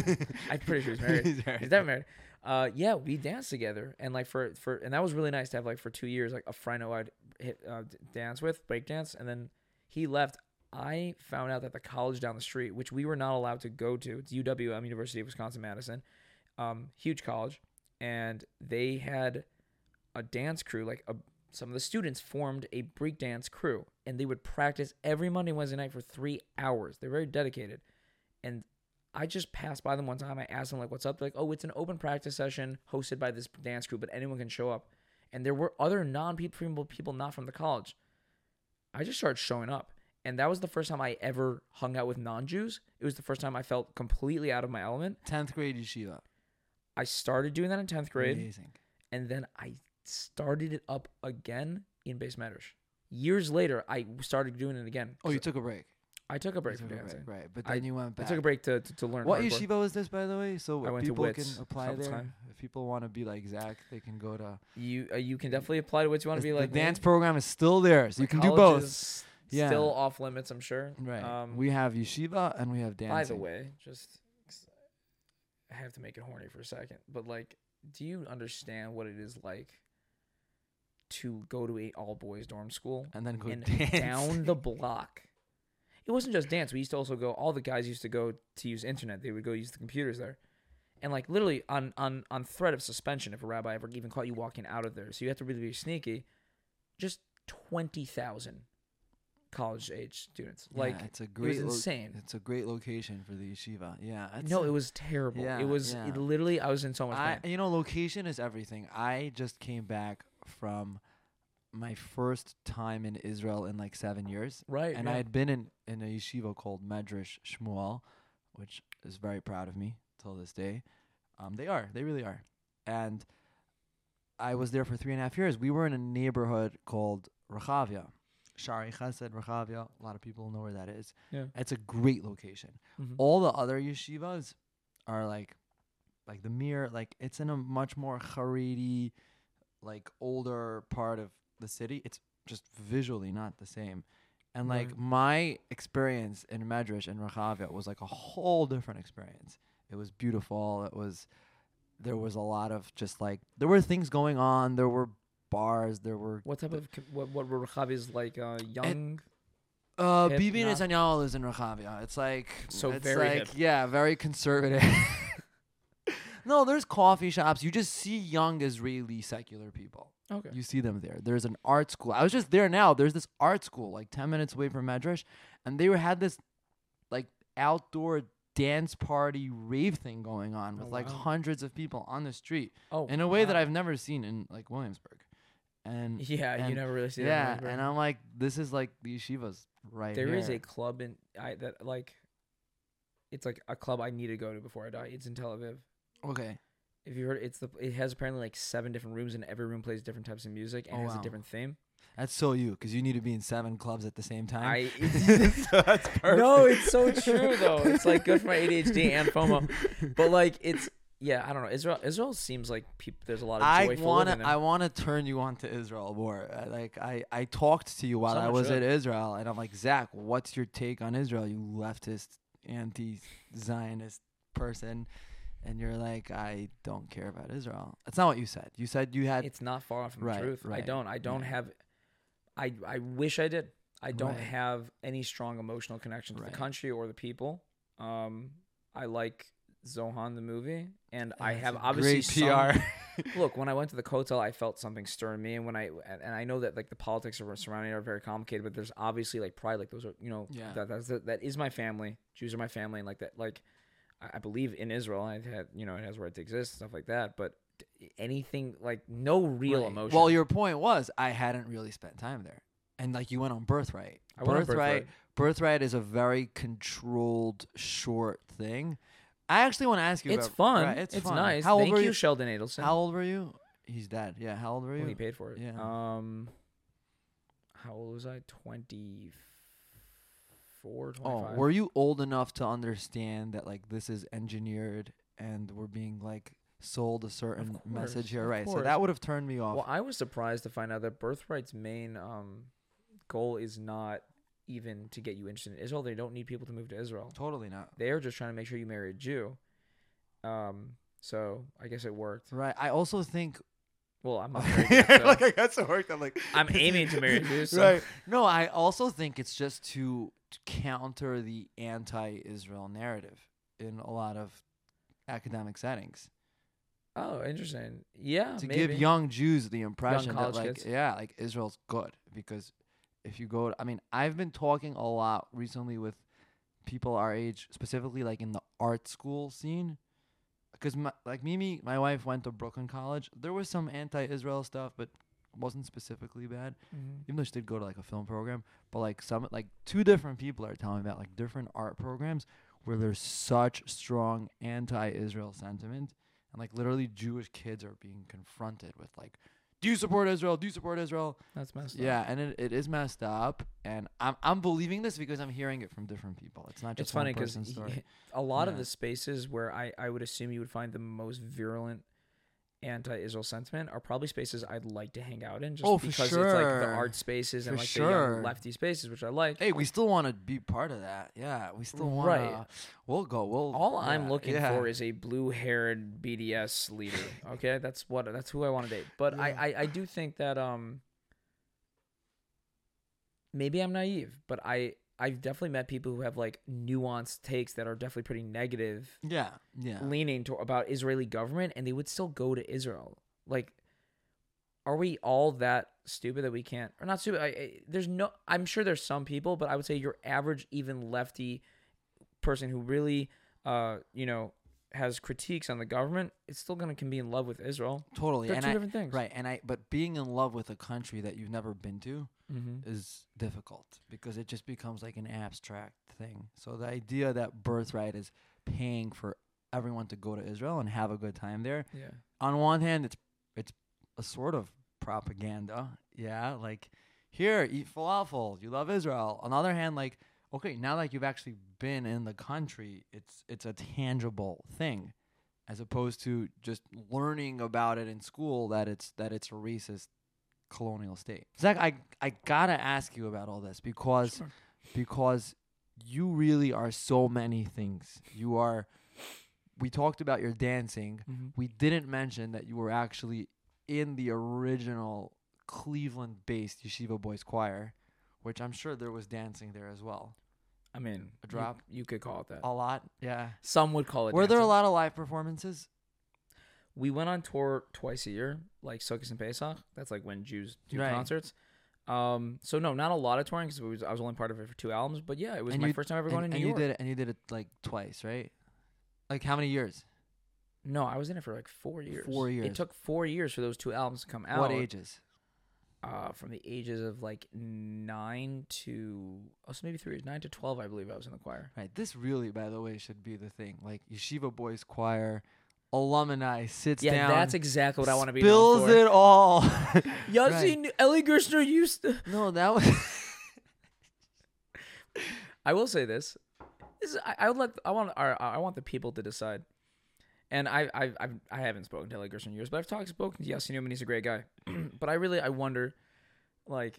I'm pretty sure he's married. He's never married. married. Uh, yeah, we danced together, and like for, for and that was really nice to have like for two years like a friend who I'd hit, uh, dance with, break dance, and then he left. I found out that the college down the street, which we were not allowed to go to, it's U W M, University of Wisconsin-Madison, um, huge college, and they had a dance crew. Like a, some of the students formed a breakdance crew, and they would practice every Monday and Wednesday night for three hours. They're very dedicated. And I just passed by them one time. I asked them, like, what's up? They're like, oh, it's an open practice session hosted by this dance crew, but anyone can show up. And there were other non-people people not from the college. I just started showing up. And that was the first time I ever hung out with non-Jews. It was the first time I felt completely out of my element. tenth grade yeshiva. I started doing that in tenth grade. Amazing. And then I started it up again in Beis Medrash. Years later, I started doing it again. Oh, you took a break. I took a break took from a dancing. Break, right, but then I, you went back. I took a break to, to, to learn. What hardcore. Yeshiva was this, by the way? So I people can apply there. Time. If people want to be like Zach, they can go to... You uh, you can definitely apply to what you want to be the like. The dance program is still there, so the you can do both. Yeah. Still off limits, I'm sure. Right. Um, we have yeshiva and we have dancing. By the way, just I have to make it horny for a second, but like, do you understand what it is like to go to a all boys dorm school and then go and dance down the block? It wasn't just dance. We used to also go. All the guys used to go to use internet. They would go use the computers there, and like literally on on on threat of suspension if a rabbi ever even caught you walking out of there. So you have to really be sneaky. Just twenty thousand. College age students, yeah, like it's a great, it was insane. Lo- it's a great location for the yeshiva. Yeah, no, it was terrible. Yeah, it was yeah. It literally, I was in so much pain. I, you know, location is everything. I just came back from my first time in Israel in like seven years, right? And yeah. I had been in in a yeshiva called Medrash Shmuel, which is very proud of me till this day. Um, they are, they really are. And I was there for three and a half years. We were in a neighborhood called Rechavia. Shari Chesed, Rechavia, a lot of people know where that is. Yeah. It's a great location. Mm-hmm. All the other yeshivas are like, like the Mir, like it's in a much more Haredi, like older part of the city. It's just visually not the same. And like right. my experience in Medrash and Rechavia was like a whole different experience. It was beautiful. It was, there was a lot of just like, there were things going on. There were bars, there were... What type of... What, what were Rechavia's, like, uh, young... Uh, Bibi Netanyahu is in Rechavia. It's like... So it's very like, yeah, very conservative. No, there's coffee shops. You just see young Israeli secular people. Okay. You see them there. There's an art school. I was just there now. There's this art school, like, ten minutes away from Medrash, and they were, had this, like, outdoor dance party rave thing going on with, oh, like, wow. hundreds of people on the street oh, in a way wow. that I've never seen in, like, Williamsburg. And yeah, and you never really see yeah, that. Yeah, and I'm like, this is like the yeshivas right there. There is a club in I that like, it's like a club I need to go to before I die. It's in Tel Aviv. Okay. If you heard, it's the it has apparently like seven different rooms, and every room plays different types of music and oh, has wow. a different theme. That's so you, because you need to be in seven clubs at the same time. I, so that's perfect. No, it's so true though. It's like good for my A D H D and FOMO, but like it's. Yeah, I don't know. Israel Israel seems like people, there's a lot of joyful. I want to I want to turn you on to Israel more. I, like I, I talked to you while Someone I was should. at Israel, and I'm like, Zach, what's your take on Israel? You leftist, anti-Zionist person, and you're like, I don't care about Israel. That's not what you said. You said you had. It's not far from right, the truth. Right, I don't. I don't yeah. have. I I wish I did. I don't right. have any strong emotional connection to right. the country or the people. Um, I like. Zohan the movie, and yeah, I have obviously some, P R. Look, when I went to the Kotel, I felt something stir in me, and when I and I know that like the politics of surrounding it are very complicated, but there's obviously like pride, like those are you know yeah. that that's that is my family. Jews are my family, and like that, like I believe in Israel, and had you know it has a right to exist, stuff like that, but. Anything like no real right. emotion. Well, your point was I hadn't really spent time there. And like you went on Birthright. I Birthright, went on Birthright. Birthright is a very controlled, short thing. I actually want to ask you it's about fun. Right, it's, it's fun. It's nice. How Thank old were you, Sheldon Adelson. How old were you? He's dead. Yeah. How old were you? When he paid for it. Yeah. Um, how old was I? twenty-four, twenty-five. Oh, were you old enough to understand that like this is engineered and we're being like sold a certain course, message here? Right. Course. So that would have turned me off. Well, I was surprised to find out that Birthright's main um, goal is not even to get you interested in Israel. They don't need people to move to Israel. Totally not. They're just trying to make sure you marry a Jew. Um, so I guess it worked. Right. I also think... Well, I'm not married yet, so. Like, I guess it worked. I'm like... I'm aiming to marry a Jew. So. Right. No, I also think it's just to counter the anti-Israel narrative in a lot of academic settings. Oh, interesting. Yeah, To maybe. give young Jews the impression that, like, kids. yeah, like, Israel's good because... If you go to, I mean, I've been talking a lot recently with people our age, specifically like in the art school scene, because like Mimi, my wife, went to Brooklyn College. There was some anti-Israel stuff, but wasn't specifically bad. Mm-hmm. Even though she did go to like a film program, but like some, like two different people are telling me about like different art programs where there's such strong anti-Israel sentiment, and like literally Jewish kids are being confronted with like. Do you support Israel? Do you support Israel? That's messed yeah, up. Yeah, and it, it is messed up. And I'm I'm believing this because I'm hearing it from different people. It's not just it's one funny person's story. He, a lot yeah. of the spaces where I, I would assume you would find the most virulent anti-Israel sentiment are probably spaces I'd like to hang out in. Just oh, because for sure. It's like the art spaces and for like sure. the young lefty spaces, which I like. Hey, we still want to be part of that. Yeah, we still want right. to. We'll go. We'll. All yeah, I'm looking yeah. for is a blue-haired B D S leader. Okay, that's what. That's who I want to date. But yeah. I, I, I do think that um. Maybe I'm naive, but I. I've definitely met people who have like nuanced takes that are definitely pretty negative. Yeah, yeah. Leaning to about Israeli government, and they would still go to Israel. Like, are we all that stupid that we can't? Or not stupid? I, I, there's no. I'm sure there's some people, but I would say your average, even lefty person who really, uh, you know, has critiques on the government, it's still gonna can be in love with Israel. Totally. They're and two I, different things, right? And I, but being in love with a country that you've never been to. Mm-hmm. Is difficult because it just becomes like an abstract thing. So the idea that Birthright is paying for everyone to go to Israel and have a good time there. Yeah. On one hand, it's it's a sort of propaganda. Yeah, like here, eat falafel. You love Israel. On the other hand, like okay, now that you've actually been in the country, it's it's a tangible thing, as opposed to just learning about it in school that it's that it's a racist. Colonial state. Zach, I, I gotta ask you about all this because sure. because you really are so many things. You are, we talked about your dancing. Mm-hmm. We didn't mention that you were actually in the original Cleveland-based Yeshiva Boys Choir, which I'm sure there was dancing there as well. I mean, a drop. You, you could call it that. A lot, yeah. Some would call it Were dancing. There a lot of live performances? We went on tour twice a year, like Sukkot and Pesach. That's like when Jews do right. concerts. Um, so no, not a lot of touring because I was only part of it for two albums. But yeah, it was and my you, first time ever and, going to New and York. You did it, and you did it like twice, right? Like how many years? No, I was in it for like four years. Four years. It took four years for those two albums to come out. What ages? Uh, from the ages of like nine to oh, so maybe three years, nine to twelve, I believe I was in the choir. Right. This really, by the way, should be the thing. Like Yeshiva Boys Choir. Alumni sits yeah, down. Yeah, that's exactly what I want to be. Spills known for. It all. Y'all right. seen Ellie Gerstner used to. No, that was. I will say this. This is, I, I would let I want our, I want the people to decide. And I I I, I haven't spoken to Ellie Gerstner in years, but I've talked spoken to Yossi Newman. He's a great guy. But I really I wonder, like,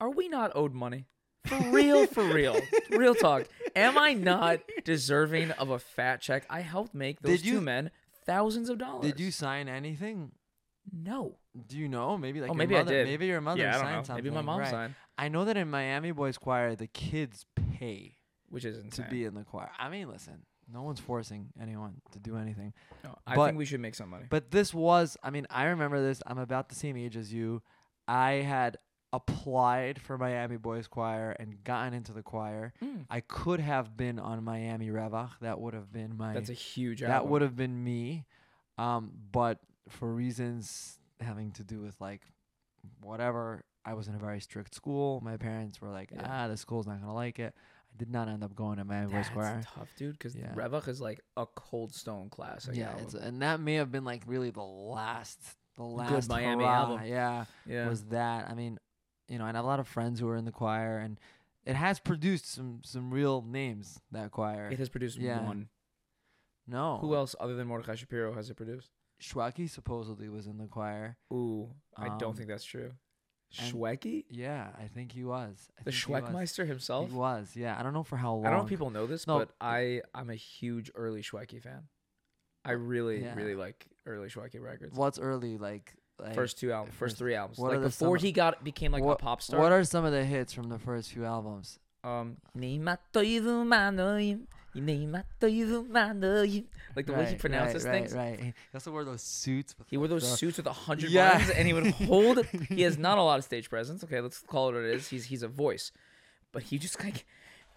are we not owed money? For real, for real. Real talk. Am I not deserving of a fat check? I helped make those did two you, men thousands of dollars. Did you sign anything? No. Do you know? Maybe like oh, your maybe mother, I did. Maybe your mother yeah, signed I don't know. Something. Maybe my mom right. signed. I know that in Miami Boys Choir, the kids pay Which is insane. To be in the choir. I mean, listen, no one's forcing anyone to do anything. No, I but, think we should make some money. But this was, I mean, I remember this. I'm about the same age as you. I had... applied for Miami Boys Choir and gotten into the choir. Mm. I could have been on Miami Revach. That would have been my... That's a huge album. That would have been me. Um, but for reasons having to do with, like, whatever. I was in a very strict school. My parents were like, yeah. ah, the school's not going to like it. I did not end up going to Miami Boys Choir. That's tough, dude, because yeah. Rebach is like a cold stone classic. Yeah, it's, and that may have been like really the last, the last good Miami hurrah, album. Yeah, yeah, was that. I mean, you know, I have a lot of friends who are in the choir, and it has produced some some real names, that choir. It has produced yeah. one. No. Who else other than Mordechai Shapiro has it produced? Shwekey supposedly was in the choir. Ooh, I um, don't think that's true. Shwekey? Yeah, I think he was. I the Schweckmeister himself? He was, yeah. I don't know for how long. I don't know if people know this, no. but I, I'm a huge early Shwekey fan. I really, yeah. really like early Shwekey records. What's early? Like, like first two albums, first, first three albums. Like before he got became like what, a pop star. What are some of the hits from the first few albums? Um, like the right, way he pronounces right, things. Right, right. He also wore those suits. With he wore those stuff. suits with a hundred yeah. lines, and he would hold. It. He has not a lot of stage presence. Okay, let's call it what it is. He's he's a voice, but he just like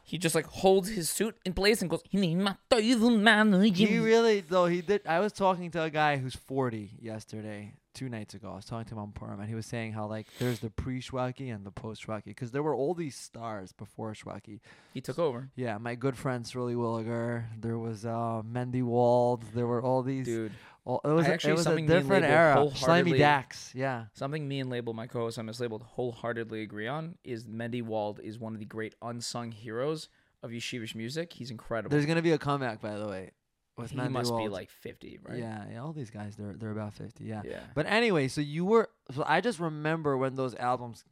he just like holds his suit in place and goes. He really though he did. I was talking to a guy who's forty yesterday. Two nights ago, I was talking to him on Purim, and he was saying how like there's the pre-Shwekey and the post-Shwekey because there were all these stars before Shwekey. He took over. Yeah, my good friend Surly Williger. There was uh, Mendy Wald. There were all these. Dude, all, it was I actually it was something a different era. Slimy Dax. Yeah. Something me and Label, my co-host, I mislabeled, wholeheartedly agree on is Mendy Wald is one of the great unsung heroes of yeshivish music. He's incredible. There's gonna be a comeback, by the way. With he Mendy must Wald. Be like fifty, right? Yeah, yeah, all these guys, they're they're about fifty, yeah. yeah. But anyway, so you were, so I just remember when those albums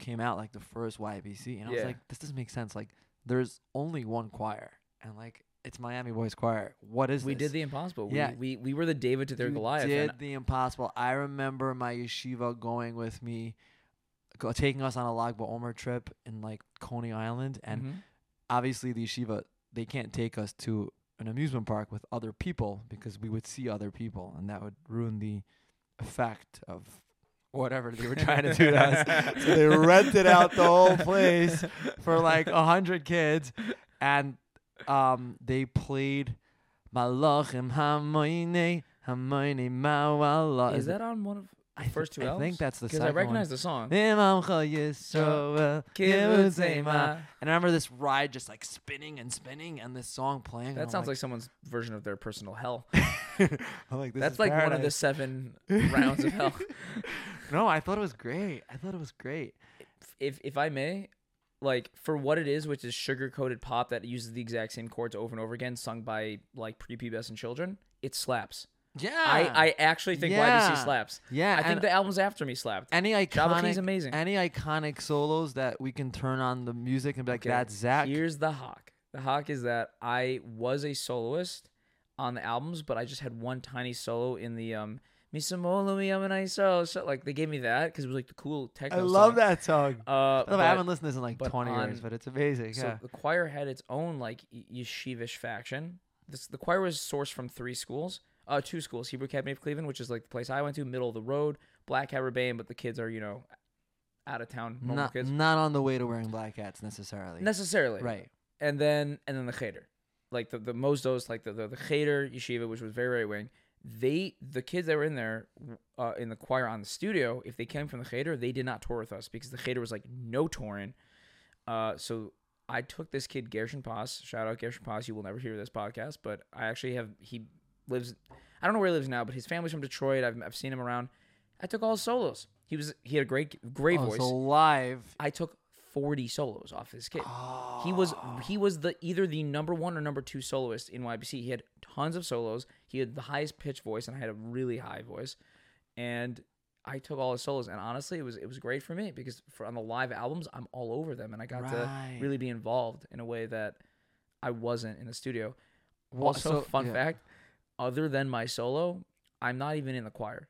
came out, like the first Y B C, and I yeah. was like, this doesn't make sense. Like, there's only one choir, and like, it's Miami Boys Choir. What is we this? We did the impossible. Yeah. We, we, we were the David to their you Goliath. We did and- the impossible. I remember my yeshiva going with me, go, taking us on a Lag BaOmer trip in like Coney Island, and mm-hmm. obviously the yeshiva, they can't take us to an amusement park with other people because we would see other people and that would ruin the effect of whatever they were trying to do to us. So they rented out the whole place for like a hundred kids and um, they played Malachim Hamoine Hamoine Mawala. Is that on one of the first two albums? I think that's the second one. Because I recognize the song. And I remember this ride just like spinning and spinning and this song playing. That sounds like someone's version of their personal hell. I'm like, this that's like one of the seven rounds of hell. No, I thought it was great. I thought it was great. If if I may, like for what it is, which is sugar-coated pop that uses the exact same chords over and over again, sung by like prepubescent children, it slaps. Yeah, I, I actually think yeah. Y B C slaps. Yeah, I think the albums after me slapped. Any iconic, amazing. Any iconic solos that we can turn on the music and be like, okay, that's Zach. Here's the hawk. The hawk is that I was a soloist on the albums, but I just had one tiny solo in the um. Like they gave me that because it was like the cool techno. I love song. that song. Uh, I, but, I haven't listened to this in like twenty on, years, but it's amazing. So yeah. The choir had its own like yeshivish faction. This the choir was sourced from three schools. Uh, two schools, Hebrew Academy of Cleveland, which is like the place I went to, middle of the road, Black Hat Rebbeim, but the kids are, you know, out of town, normal not, kids. Not on the way to wearing black hats necessarily. Necessarily. Right. And then and then the Cheder. Like the, the Mosdos, like the, the, the Cheder yeshiva, which was very, very wing, they, the kids that were in there, uh, in the choir on the studio, if they came from the Cheder, they did not tour with us because the Cheder was like no touring. Uh, so I took this kid, Gershon Paz, shout out Gershon Paz, you will never hear this podcast, but I actually have, he... lives I don't know where he lives now, but his family's from Detroit. I've I've seen him around. I took all solos. He was he had a great great oh, voice. So live. I took forty solos off this kid. Oh. He was he was the either the number one or number two soloist in Y B C. He had tons of solos. He had the highest pitch voice and I had a really high voice. And I took all his solos and honestly it was it was great for me because for, on the live albums I'm all over them and I got right. to really be involved in a way that I wasn't in the studio. Well, also so, fun yeah. fact other than my solo, I'm not even in the choir.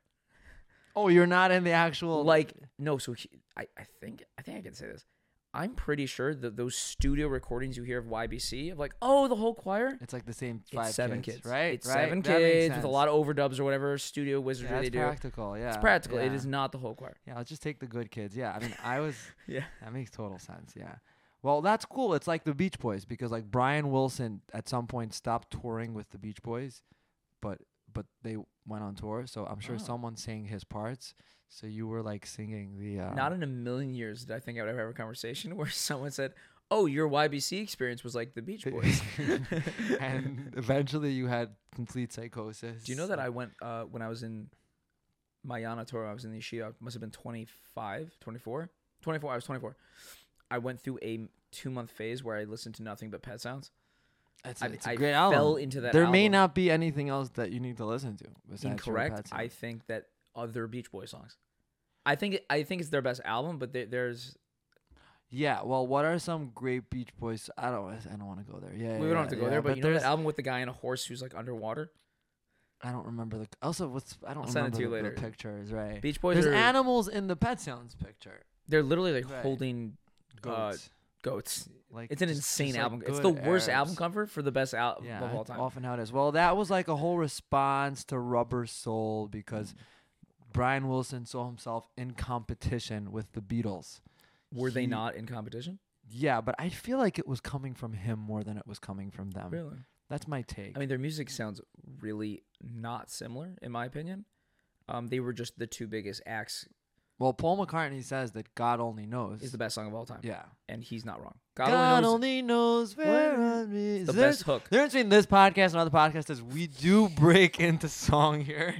Oh, you're not in the actual... Like, no, so he, I, I think I think I can say this. I'm pretty sure that those studio recordings you hear of Y B C, of like, oh, the whole choir? It's like the same five it's seven kids, kids, right? It's right? seven that kids with a lot of overdubs or whatever studio wizardry yeah, they do. It's practical, yeah. It's practical. Yeah. It is not the whole choir. Yeah, let's just take the good kids. Yeah, I mean, I was... yeah. That makes total sense, yeah. Well, that's cool. It's like the Beach Boys because like Brian Wilson at some point stopped touring with the Beach Boys. But but they went on tour, so I'm sure oh. someone sang his parts. So you were like singing the. Uh, Not in a million years did I think I would ever have a conversation where someone said, "Oh, your Y B C experience was like the Beach Boys," and eventually you had complete psychosis. Do you know that I went uh, when I was in my Yana tour? I was in the Yeshiva. I must have been twenty-five, twenty-four, twenty-four. I was twenty-four. I went through a two-month phase where I listened to nothing but Pet Sounds. That's a, I, it's a great I album. fell into that. There album. may not be anything else that you need to listen to. Incorrect. I think that other Beach Boys songs. I think I think it's their best album, but they, there's. Yeah, well, what are some great Beach Boys? I don't. I don't want to go there. Yeah, we yeah, don't have to go yeah, there. But, but you know that album with the guy and a horse who's like underwater. I don't remember the. Also, what's I don't I'll remember the, later. the pictures. Right, Beach Boys. There's are, animals in the Pet Sounds picture. They're literally like right. holding goats. Uh, Goats. Like it's an insane just, just album. Like it's the worst Arabs. album cover for the best album yeah, of all time. Often how it is. Well, that was like a whole response to Rubber Soul because Brian Wilson saw himself in competition with the Beatles. Were he, they not in competition? Yeah, but I feel like it was coming from him more than it was coming from them. Really? That's my take. I mean, their music sounds really not similar, in my opinion. Um, they were just the two biggest acts. Well, Paul McCartney says that God Only Knows is the best song of all time. Yeah. And he's not wrong. God, God only knows, only knows where I'm is. The there's, best hook. The difference between this podcast and other podcasts is we do break into song here.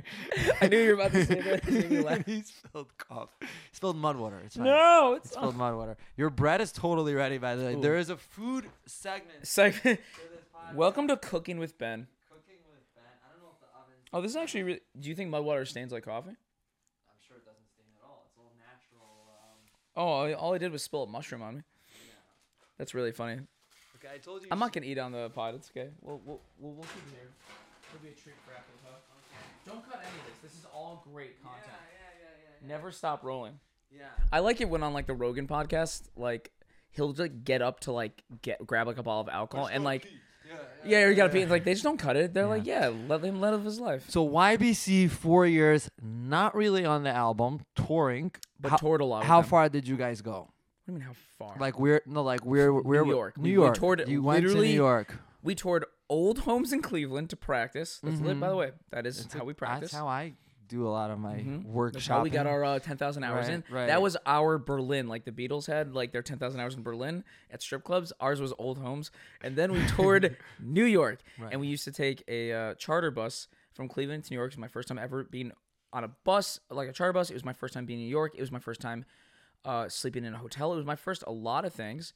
I knew you were about to say that. He spilled cough. He spilled mud water. It's fine. No, it's he spilled mud water. Your bread is totally ready, by the way. Ooh. There is a food segment. Segment. Welcome to Cooking with Ben. Cooking with Ben. I don't know if the oven. Oh, this is actually really. Do you think mud water stains like coffee? Oh, all I did was spill a mushroom on me. Yeah. That's really funny. Okay, I told you. I'm not gonna eat on the pod. It's okay. We'll we'll we'll, we'll keep it here. It'll be a treat for after the pod. Okay. Don't cut any of this. This is all great content. Yeah, yeah, yeah, yeah. Never stop rolling. Yeah. I like it when on like the Rogan podcast, like he'll like get up to like get grab like a bottle of alcohol and like. Pee. Yeah, yeah, yeah, you gotta yeah, pee. It's like they just don't cut it. They're yeah. like, yeah, let him live his life. So Y B C, four years, not really on the album, touring, but how, toured a lot. How far did you guys go? What do you mean how far? Like we're no, like we're we're New York. New York. We, we toured, you went to New York. We toured old homes in Cleveland to practice. That's mm-hmm. lit, by the way. That is it's how a, we practice. That's how I do a lot of my mm-hmm. workshop. We got our uh, ten thousand hours right, in. Right. That was our Berlin. Like the Beatles had like their ten thousand hours in Berlin at strip clubs. Ours was old homes. And then we toured New York. Right. And we used to take a uh, charter bus from Cleveland to New York. It was my first time ever being on a bus, like a charter bus. It was my first time being in New York. It was my first time uh, sleeping in a hotel. It was my first a lot of things.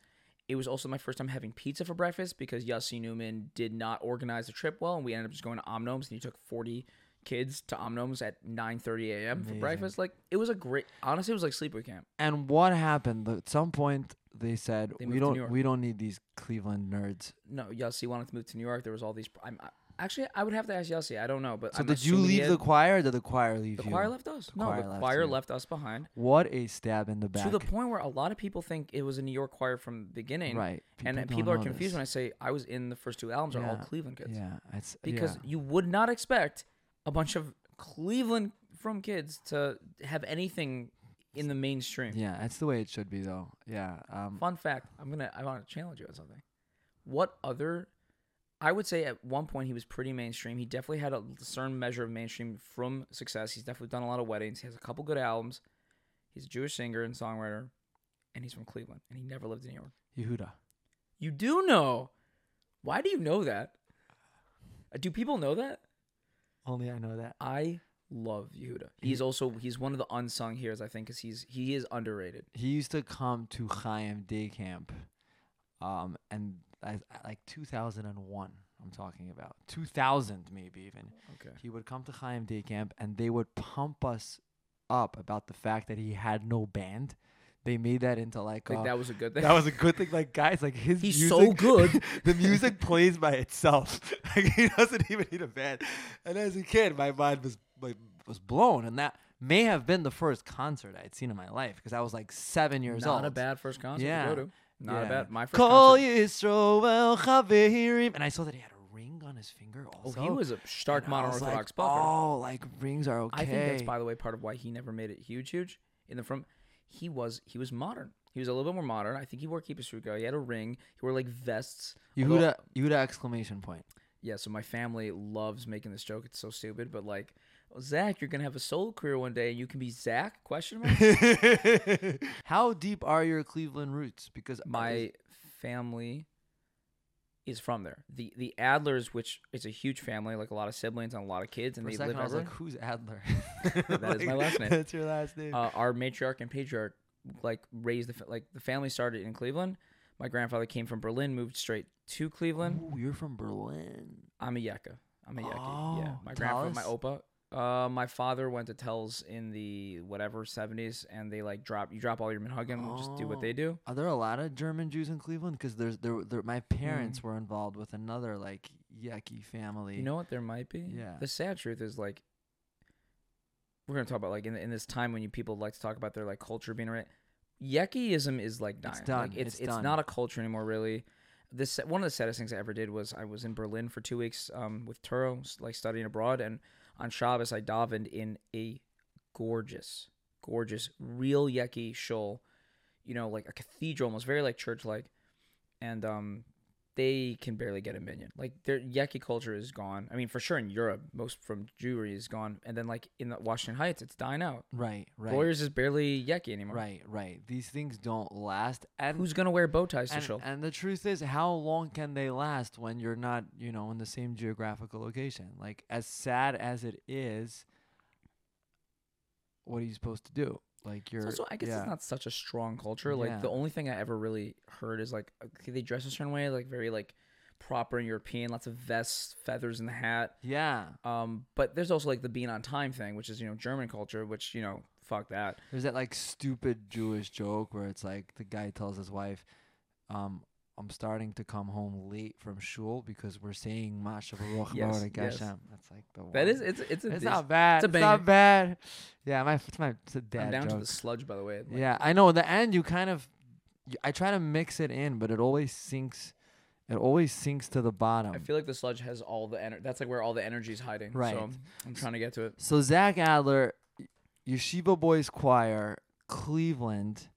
It was also my first time having pizza for breakfast because Yossi Newman did not organize the trip well. And we ended up just going to Omnom's and he took forty kids to Omnom's at nine thirty a.m. for breakfast. Like it was a great, honestly, it was like sleeper camp. And what happened? At some point, they said they we don't we don't need these Cleveland nerds. No, Yossi wanted to move to New York. There was all these. I'm I, actually I would have to ask Yossi. I don't know, but so I'm did you leave the choir? Or did the choir leave the you? The choir left us. The no, choir the left choir you. left us behind. What a stab in the back. To the point where a lot of people think it was a New York choir from the beginning. Right. People and people are confused this. when I say I was in the first two albums yeah. on all Cleveland kids. Yeah, it's, because yeah. you would not expect a bunch of Cleveland from kids to have anything in the mainstream. Yeah, that's the way it should be, though. Yeah. Um, Fun fact: I'm gonna, I want to challenge you on something. What other? I would say at one point he was pretty mainstream. He definitely had a certain measure of mainstream from success. He's definitely done a lot of weddings. He has a couple good albums. He's a Jewish singer and songwriter, and he's from Cleveland. And he never lived in New York. Yehuda. You do know. Why do you know that? Do people know that? Only I know that. I love Yehuda. He's also he's one of the unsung heroes, I think, because he's he is underrated. He used to come to Chaim Day Camp, um, and I, I, like two thousand one, I'm talking about two thousand maybe even. Okay. He would come to Chaim Day Camp, and they would pump us up about the fact that he had no band. They made that into like, like uh, that was a good thing. That was a good thing. Like guys, like his he's music, so good. The music plays by itself. Like he doesn't even need a band. And as a kid, my mind was like was blown. And that may have been the first concert I had seen in my life because I was like seven years Not old. Not a bad first concert yeah. to go to. Not yeah. a bad. My first Call concert. Yisroel Chavirim. And I saw that he had a ring on his finger. Also, oh, he was a stark modern Orthodox buffer. Like, oh, like rings are okay. I think that's by the way part of why he never made it huge, huge in the front. He was he was modern. He was a little bit more modern. I think he wore kippah shuka. He had a ring. He wore like vests. Yehuda, Yehuda exclamation point. yeah, so my family loves making this joke. It's so stupid, but like, well, Zach, you're gonna have a solo career one day, and you can be Zach? Question mark. How deep are your Cleveland roots? Because my was- family is from there. The the Adlers, which is a huge family, like a lot of siblings and a lot of kids, and For they second, live in I was like, who's Adler? That like, is my last name. That's your last name. Uh, our matriarch and patriarch like raised the fa- like the family started in Cleveland. My grandfather came from Berlin, moved straight to Cleveland. Ooh, you're from Berlin. I'm a Yeka. I'm a Yeki. Oh, yeah. My grandfather, my Opa. Uh, my father went to Tells in the whatever seventies, and they like drop you drop all your minhagim and oh. just do what they do. Are there a lot of German Jews in Cleveland? Because there's there, there my parents mm. were involved with another like Yeki family. You know what? There might be. Yeah. The sad truth is like we're gonna talk about like in in this time when you people like to talk about their like culture being right. Yekiism is like dying. It's done. Like, it's it's, it's done. Not a culture anymore, really. This one of the saddest things I ever did was I was in Berlin for two weeks um with Turo, like studying abroad, and on Shabbos, I davened in a gorgeous, gorgeous, real Yeki shul, you know, like a cathedral, almost very like church-like, and um, they can barely get a minion. Like their Yeki culture is gone. I mean, for sure in Europe, most from Jewry is gone, and then like in the Washington Heights, it's dying out. Right, right. Lawyers is barely Yeki anymore. Right, right. These things don't last. And who's gonna wear bow ties and, to shul? And the truth is, how long can they last when you're not, you know, in the same geographical location? Like as sad as it is, what are you supposed to do? Like you're. So, so I guess yeah. it's not such a strong culture. Like yeah. the only thing I ever really heard is like they dress a certain way, like very like proper European, lots of vests, feathers in the hat. Yeah. Um, but there's also like the being on time thing, which is you know German culture, which you know fuck that. There's that like stupid Jewish joke where it's like the guy tells his wife, um, "I'm starting to come home late from shul because we're saying Masha Baruch yes, yes. That's like the one. That is it's it's a it's dish. Not bad. It's, it's not bad. Yeah, my it's my it's a dad I'm down joke. To the sludge, by the way. Like, yeah, I know. In the end, you kind of, I try to mix it in, but it always sinks. It always sinks to the bottom. I feel like the sludge has all the energy. That's like where all the energy is hiding. Right. So I'm trying to get to it. So Zach Adler, Yeshiva Boys Choir, Cleveland,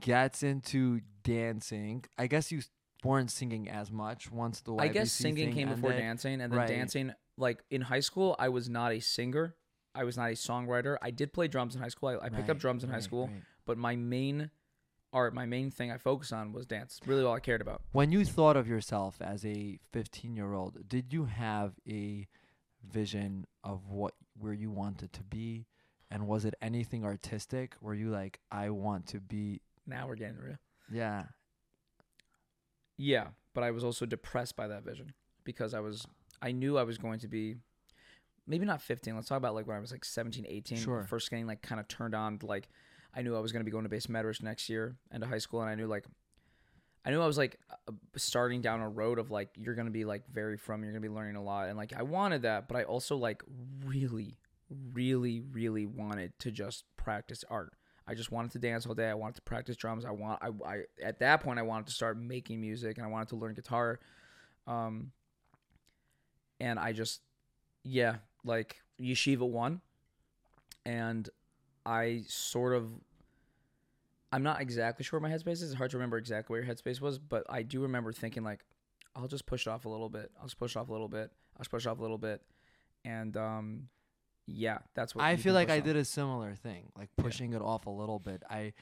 gets into dancing. I guess you weren't singing as much once the Y B C I guess singing came ended. Before dancing, and then right. dancing. Like in high school, I was not a singer. I was not a songwriter. I did play drums in high school. I, I right, picked up drums in right, high school, right. but my main art, my main thing I focused on was dance. Really, all I cared about. When you thought of yourself as a fifteen-year-old, did you have a vision of what where you wanted to be, and was it anything artistic? Were you like, I want to be? Now we're getting real. Yeah. Yeah, but I was also depressed by that vision because I was, I knew I was going to be, maybe not fifteen. Let's talk about like when I was like seventeen, eighteen. Sure. First getting like kind of turned on. Like I knew I was going to be going to base medrash next year and to high school. And I knew like, I knew I was like starting down a road of like, you're going to be like very from, you're going to be learning a lot. And like, I wanted that, but I also like really, really, really wanted to just practice art. I just wanted to dance all day. I wanted to practice drums. I want. I, I. At that point, I wanted to start making music, and I wanted to learn guitar. Um. And I just, yeah, like Yeshiva won, and I sort of. I'm not exactly sure what my headspace is. It's hard to remember exactly where your headspace was, but I do remember thinking like, I'll just push it off a little bit. I'll just push it off a little bit. I'll just push it off a little bit, and um. Yeah, that's what I feel like. I on. Did a similar thing, like pushing yeah. it off a little bit. I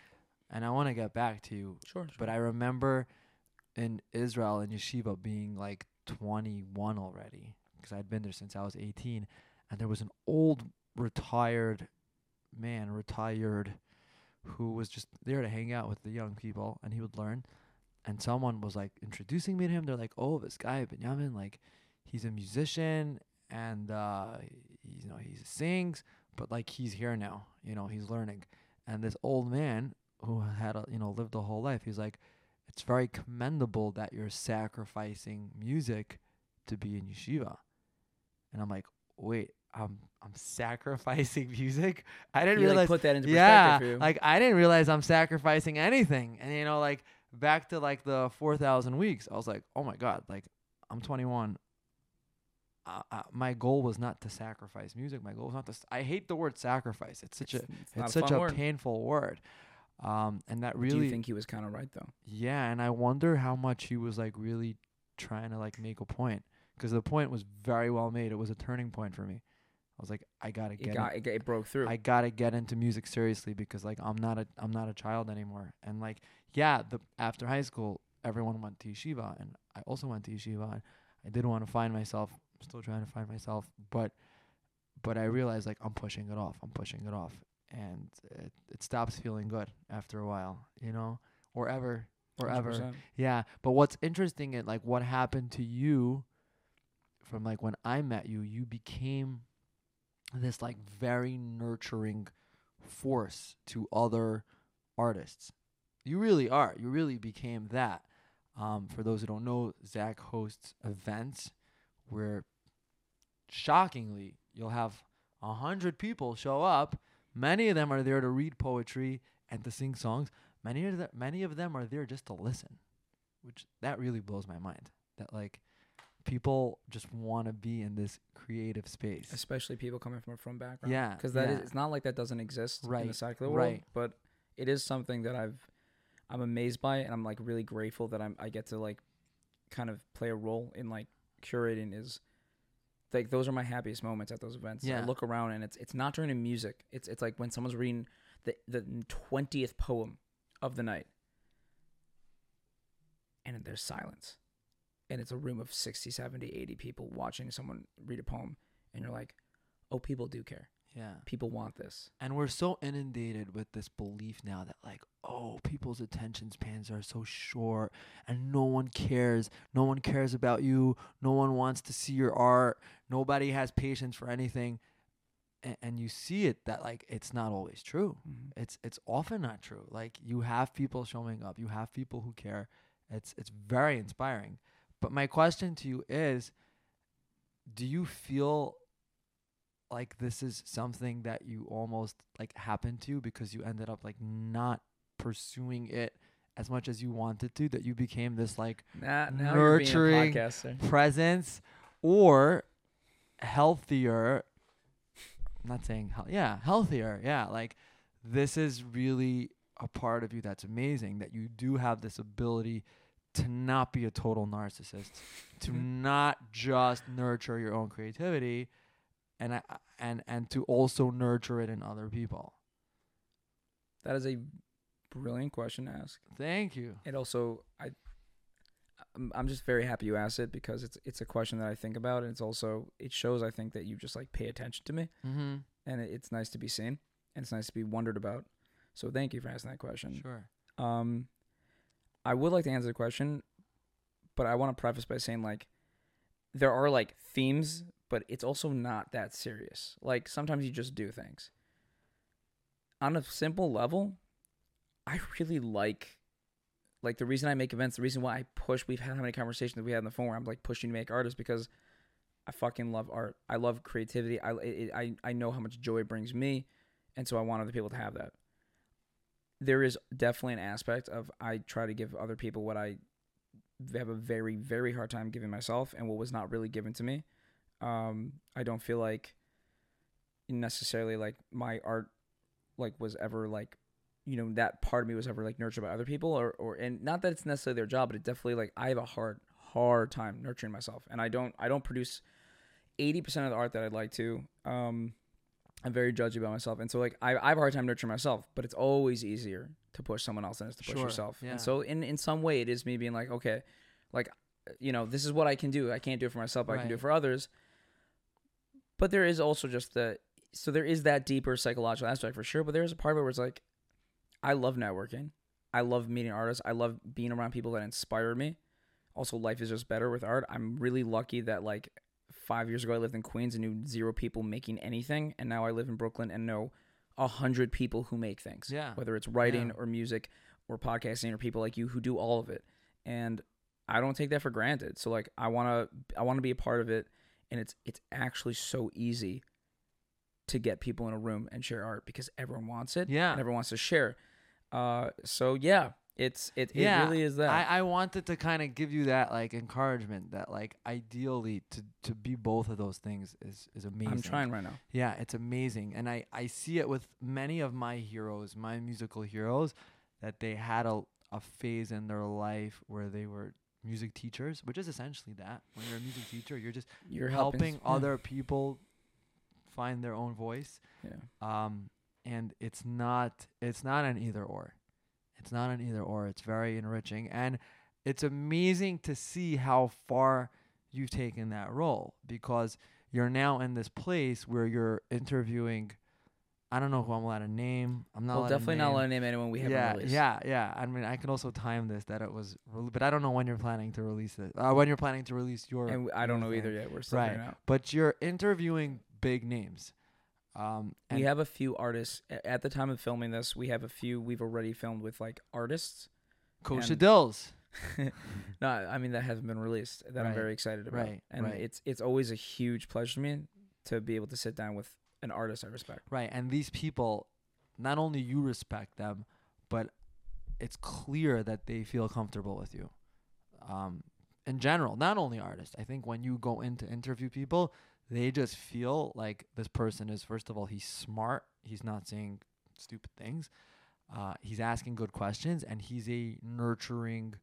and I want to get back to you, sure, sure. But I remember in Israel in Yeshiva being like twenty-one already because I'd been there since I was eighteen, and there was an old retired man, retired, who was just there to hang out with the young people, and he would learn. And someone was like introducing me to him. They're like, "Oh, this guy Benjamin, like, he's a musician." And, uh, you know, he sings, but like he's here now, you know, he's learning. And this old man who had, a, you know, lived a whole life, he's like, it's very commendable that you're sacrificing music to be in yeshiva. And I'm like, wait, I'm, I'm sacrificing music. I didn't you realize, like put that into yeah, perspective. Like I didn't realize I'm sacrificing anything. And, you know, like back to like the four thousand weeks, I was like, oh my God, like I'm twenty-one. Uh, uh, my goal was not to sacrifice music. My goal was not to. S- I hate the word sacrifice. It's such it's, a it's, it's such a word. Painful word. Um, and that really. Do you think he was kind of right though? Yeah, and I wonder how much he was like really trying to like make a point because the point was very well made. It was a turning point for me. I was like, I gotta get it. Got, it, it broke through. I gotta get into music seriously because like I'm not a I'm not a child anymore. And like yeah, the after high school, everyone went to yeshiva, and I also went to yeshiva. And I did want to find myself. I'm still trying to find myself, but but I realized like I'm pushing it off. I'm pushing it off, and it it stops feeling good after a while, you know, or ever or one hundred percent. Ever. Yeah. But what's interesting is like what happened to you from like when I met you. You became this like very nurturing force to other artists. You really are. You really became that. Um, for those who don't know, Zach hosts events where shockingly you'll have a hundred people show up. Many of them are there to read poetry and to sing songs. Many of the, many of them are there just to listen, which that really blows my mind. That like people just want to be in this creative space, especially people coming from a from background. Yeah, because that yeah. is it's not like that doesn't exist right. in the secular world, right. but it is something that I've I'm amazed by, and I'm like really grateful that I'm I get to like kind of play a role in like curating. Is like those are my happiest moments at those events. Yeah. I look around and it's it's not during the music. It's it's like when someone's reading the the twentieth poem of the night, and there's silence. And it's a room of sixty, seventy, eighty people watching someone read a poem. And you're like, oh, people do care. Yeah. People want this. And we're so inundated with this belief now that like, oh, people's attention spans are so short and no one cares. No one cares about you. No one wants to see your art. Nobody has patience for anything. A- and you see it that like, it's not always true. Mm-hmm. It's it's often not true. Like you have people showing up. You have people who care. It's it's very inspiring. But my question to you is, do you feel like this is something that you almost like happened to because you ended up like not pursuing it as much as you wanted to, that you became this like nah, nurturing presence or healthier? I'm not saying, he- yeah, healthier. Yeah. Like this is really a part of you that's amazing, that you do have this ability to not be a total narcissist, to not just nurture your own creativity, and I, and and to also nurture it in other people. That is a brilliant question to ask. Thank you. It also, I, I'm just very happy you asked it because it's it's a question that I think about, and it's also it shows I think that you just like pay attention to me, mm-hmm. and it, it's nice to be seen, and it's nice to be wondered about. So thank you for asking that question. Sure. Um. I would like to answer the question, but I want to preface by saying, like, there are, like, themes, but it's also not that serious. Like, sometimes you just do things. On a simple level, I really like, like, the reason I make events, the reason why I push, we've had how many conversations that we had on the phone where I'm, like, pushing to make art is because I fucking love art. I love creativity. I, it, I, I know how much joy it brings me, and so I want other people to have that. There is definitely an aspect of I try to give other people what I have a very, very hard time giving myself and what was not really given to me. Um, I don't feel like necessarily like my art like was ever like, you know, that part of me was ever like nurtured by other people or, or and not that it's necessarily their job, but it definitely like I have a hard, hard time nurturing myself. And I don't I don't produce eighty percent of the art that I'd like to. Um I'm very judgy about myself. And so like I, I have a hard time nurturing myself, but it's always easier to push someone else than it's to push sure, yourself. Yeah. And so in, in some way it is me being like, okay, like, you know, this is what I can do. I can't do it for myself, but right. I can do it for others. But there is also just the, so there is that deeper psychological aspect for sure. But there is a part of it where it's like, I love networking. I love meeting artists. I love being around people that inspire me. Also, life is just better with art. I'm really lucky that like, Five years ago, I lived in Queens and knew zero people making anything. And now I live in Brooklyn and know a hundred people who make things. Yeah. Whether it's writing yeah. or music or podcasting or people like you who do all of it. And I don't take that for granted. So like I wanna I wanna be a part of it. And it's it's actually so easy to get people in a room and share art because everyone wants it. Yeah. And everyone wants to share. Uh so yeah. It's it, yeah, it really is that. I, I wanted to kind of give you that like encouragement that like ideally to, to be both of those things is, is amazing. I'm trying right now. Yeah, it's amazing. And I, I see it with many of my heroes, my musical heroes, that they had a, a phase in their life where they were music teachers, which is essentially that. When you're a music teacher, you're just you're helping, helping yeah. other people find their own voice. Yeah. Um, and it's not it's not an either or. It's not an either or. It's very enriching, and it's amazing to see how far you've taken that role, because you're now in this place where you're interviewing. I don't know who I'm allowed to name. I'm not well, allowed definitely to name. not allowed to name anyone we haven't yeah, released. Yeah, yeah. I mean, I can also time this that it was, re- but I don't know when you're planning to release it. Uh, when you're planning to release your, and I don't know either yet. We're still figuring out. But you're interviewing big names. Um, and we have a few artists at the time of filming this. We have a few we've already filmed with, like, artists. Coach Adills. No, I mean, that hasn't been released. That right. I'm very excited about. Right. And right. it's it's always a huge pleasure to me to be able to sit down with an artist I respect. Right. And these people, not only you respect them, but it's clear that they feel comfortable with you. Um, in general, not only artists. I think when you go in to interview people, they just feel like this person is, first of all, he's smart. He's not saying stupid things. Uh, he's asking good questions, and he's a nurturing,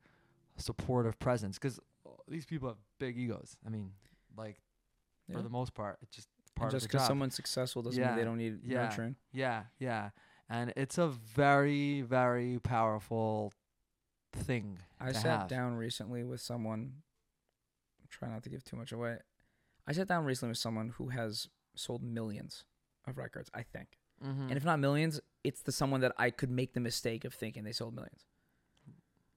supportive presence, because these people have big egos. I mean, like, yeah. for the most part, it's just part and of just the job. Just because someone's successful doesn't yeah. mean they don't need yeah. nurturing. Yeah, yeah. And it's a very, very powerful thing I to sat have. down recently with someone. I'm trying not to give too much away. I sat down recently with someone who has sold millions of records, I think. Mm-hmm. And if not millions, it's the someone that I could make the mistake of thinking they sold millions.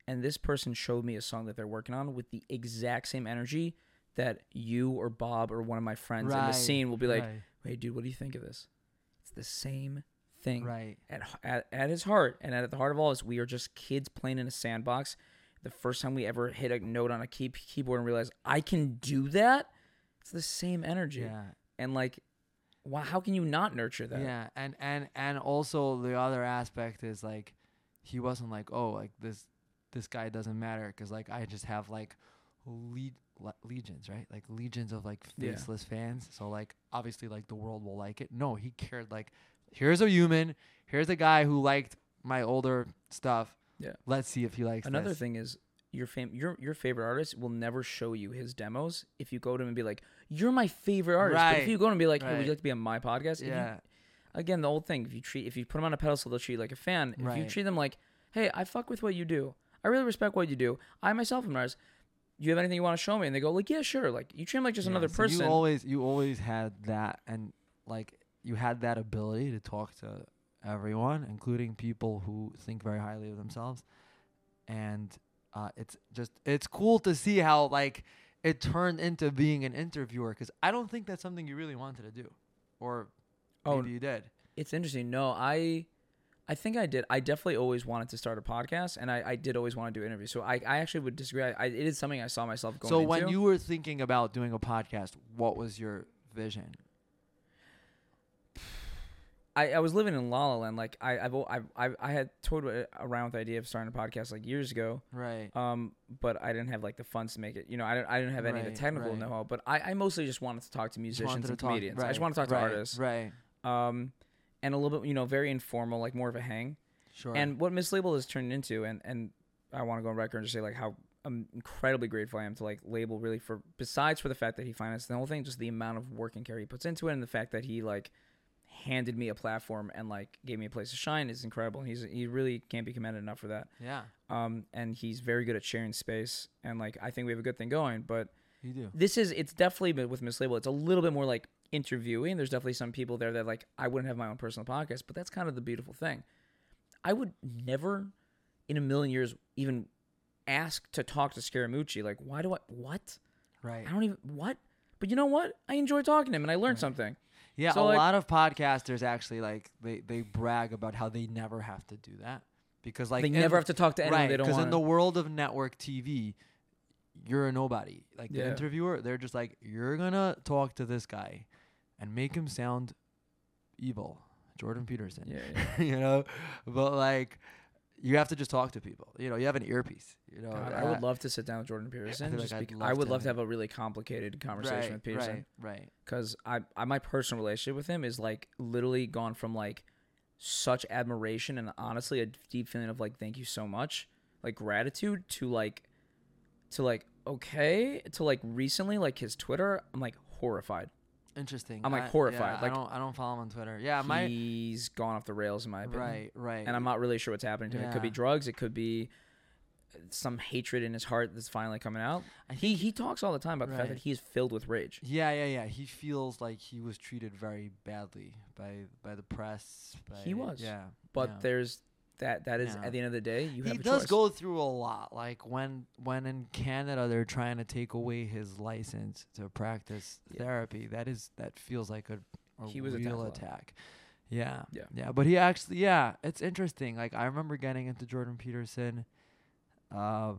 And this person showed me a song that they're working on with the exact same energy that you or Bob or one of my friends right, in the scene will be like, right. "Hey, dude, what do you think of this?" It's the same thing. Right. At, at at his heart, and at the heart of all is, we are just kids playing in a sandbox. The first time we ever hit a note on a key, keyboard and realized I can do that, it's the same energy. Yeah. And like, why? How can you not nurture that? Yeah. And and and also the other aspect is, like, he wasn't like, "Oh, like this." this guy doesn't matter, because, like, I just have, like, le- le- legions, right? Like, legions of, like, faceless yeah. fans. So, like, obviously, like, the world will like it. No, he cared, like, here's a human. Here's a guy who liked my older stuff. Yeah. Let's see if he likes Another this. thing is, your, fam- your your favorite artist will never show you his demos if you go to him and be like, "You're my favorite artist." Right. But if you go to him and be like, "Hey, right. would you like to be on my podcast?" Yeah. You, again, the old thing. If you treat if you put them on a pedestal, they'll treat you like a fan. If right. you treat them like, "Hey, I fuck with what you do. I really respect what you do. I myself am an artist. Do you have anything you want to show me?" And they go, like, "Yeah, sure." Like, you treat them like just yeah, another so person. You always, you always had that, and, like, you had that ability to talk to everyone, including people who think very highly of themselves. And uh, it's just, it's cool to see how, like, it turned into being an interviewer, because I don't think that's something you really wanted to do, or oh, maybe you did. It's interesting. No, I. I think I did. I definitely always wanted to start a podcast, and I, I did always want to do interviews. So I, I actually would disagree. I, I, it is something I saw myself going into. So when into. you were thinking about doing a podcast, what was your vision? I, I was living in La La Land. Like, I, I've, I've, I've, I had toyed around with the idea of starting a podcast, like, years ago. Right. Um, but I didn't have, like, the funds to make it. You know, I didn't, I didn't have any right, of the technical right. know-how. But I, I mostly just wanted to talk to musicians and to comedians. Talk, right, I just wanted to talk right, to artists. Right. Um. And a little bit, you know, very informal, like more of a hang. Sure. And what Mislabeled has turned into, and, and I want to go on record and just say, like, how um, incredibly grateful I am to, like, Label, really, for, besides for the fact that he financed the whole thing, just the amount of work and care he puts into it, and the fact that he, like, handed me a platform and, like, gave me a place to shine is incredible. And he's he really can't be commended enough for that. Yeah. Um, and he's very good at sharing space, and, like, I think we have a good thing going. But you do. This is it's definitely been with Mislabeled. It's a little bit more like interviewing. There's definitely some people there that, like, I wouldn't have my own personal podcast, but that's kind of the beautiful thing. I would never in a million years even ask to talk to Scaramucci. Like, why do I what? Right. I don't even what? But you know what? I enjoy talking to him, and I learned right. something. Yeah, so a like, lot of podcasters actually, like, they, they brag about how they never have to do that. Because, like, they never in, have to talk to anyone right, they don't want. Because in the world of network T V, you're a nobody. Like yeah. the interviewer, they're just like, "You're gonna talk to this guy and make him sound evil, Jordan Peterson." Yeah, yeah. You know, but, like, you have to just talk to people. You know, you have an earpiece. You know, God, I would love to sit down with Jordan Peterson. I, just like be- love I would to love to have a really complicated conversation right, with Peterson, right? Right. Because I, I, my personal relationship with him is, like, literally gone from, like, such admiration and honestly a deep feeling of, like, thank you so much, like, gratitude, to, like, to like, okay, to like recently, like his Twitter, I'm like horrified. Interesting. I'm like I, horrified. Yeah, like I don't, I don't follow him on Twitter. Yeah, my, he's gone off the rails in my opinion. Right, right. And I'm not really sure what's happening to him. Yeah. It could be drugs. It could be some hatred in his heart that's finally coming out. He he talks all the time about right. the fact that he's filled with rage. Yeah, yeah, yeah. He feels like he was treated very badly by by the press. By, he was. Yeah. But yeah. there's that. That is yeah. at the end of the day, you have. He a does choice. Go through a lot. Like when when in Canada they're trying to take away his license to practice yeah. therapy. That is that feels like a, a he was real attack. Yeah. Yeah. Yeah. But he actually. Yeah. It's interesting. Like I remember getting into Jordan Peterson. Uh,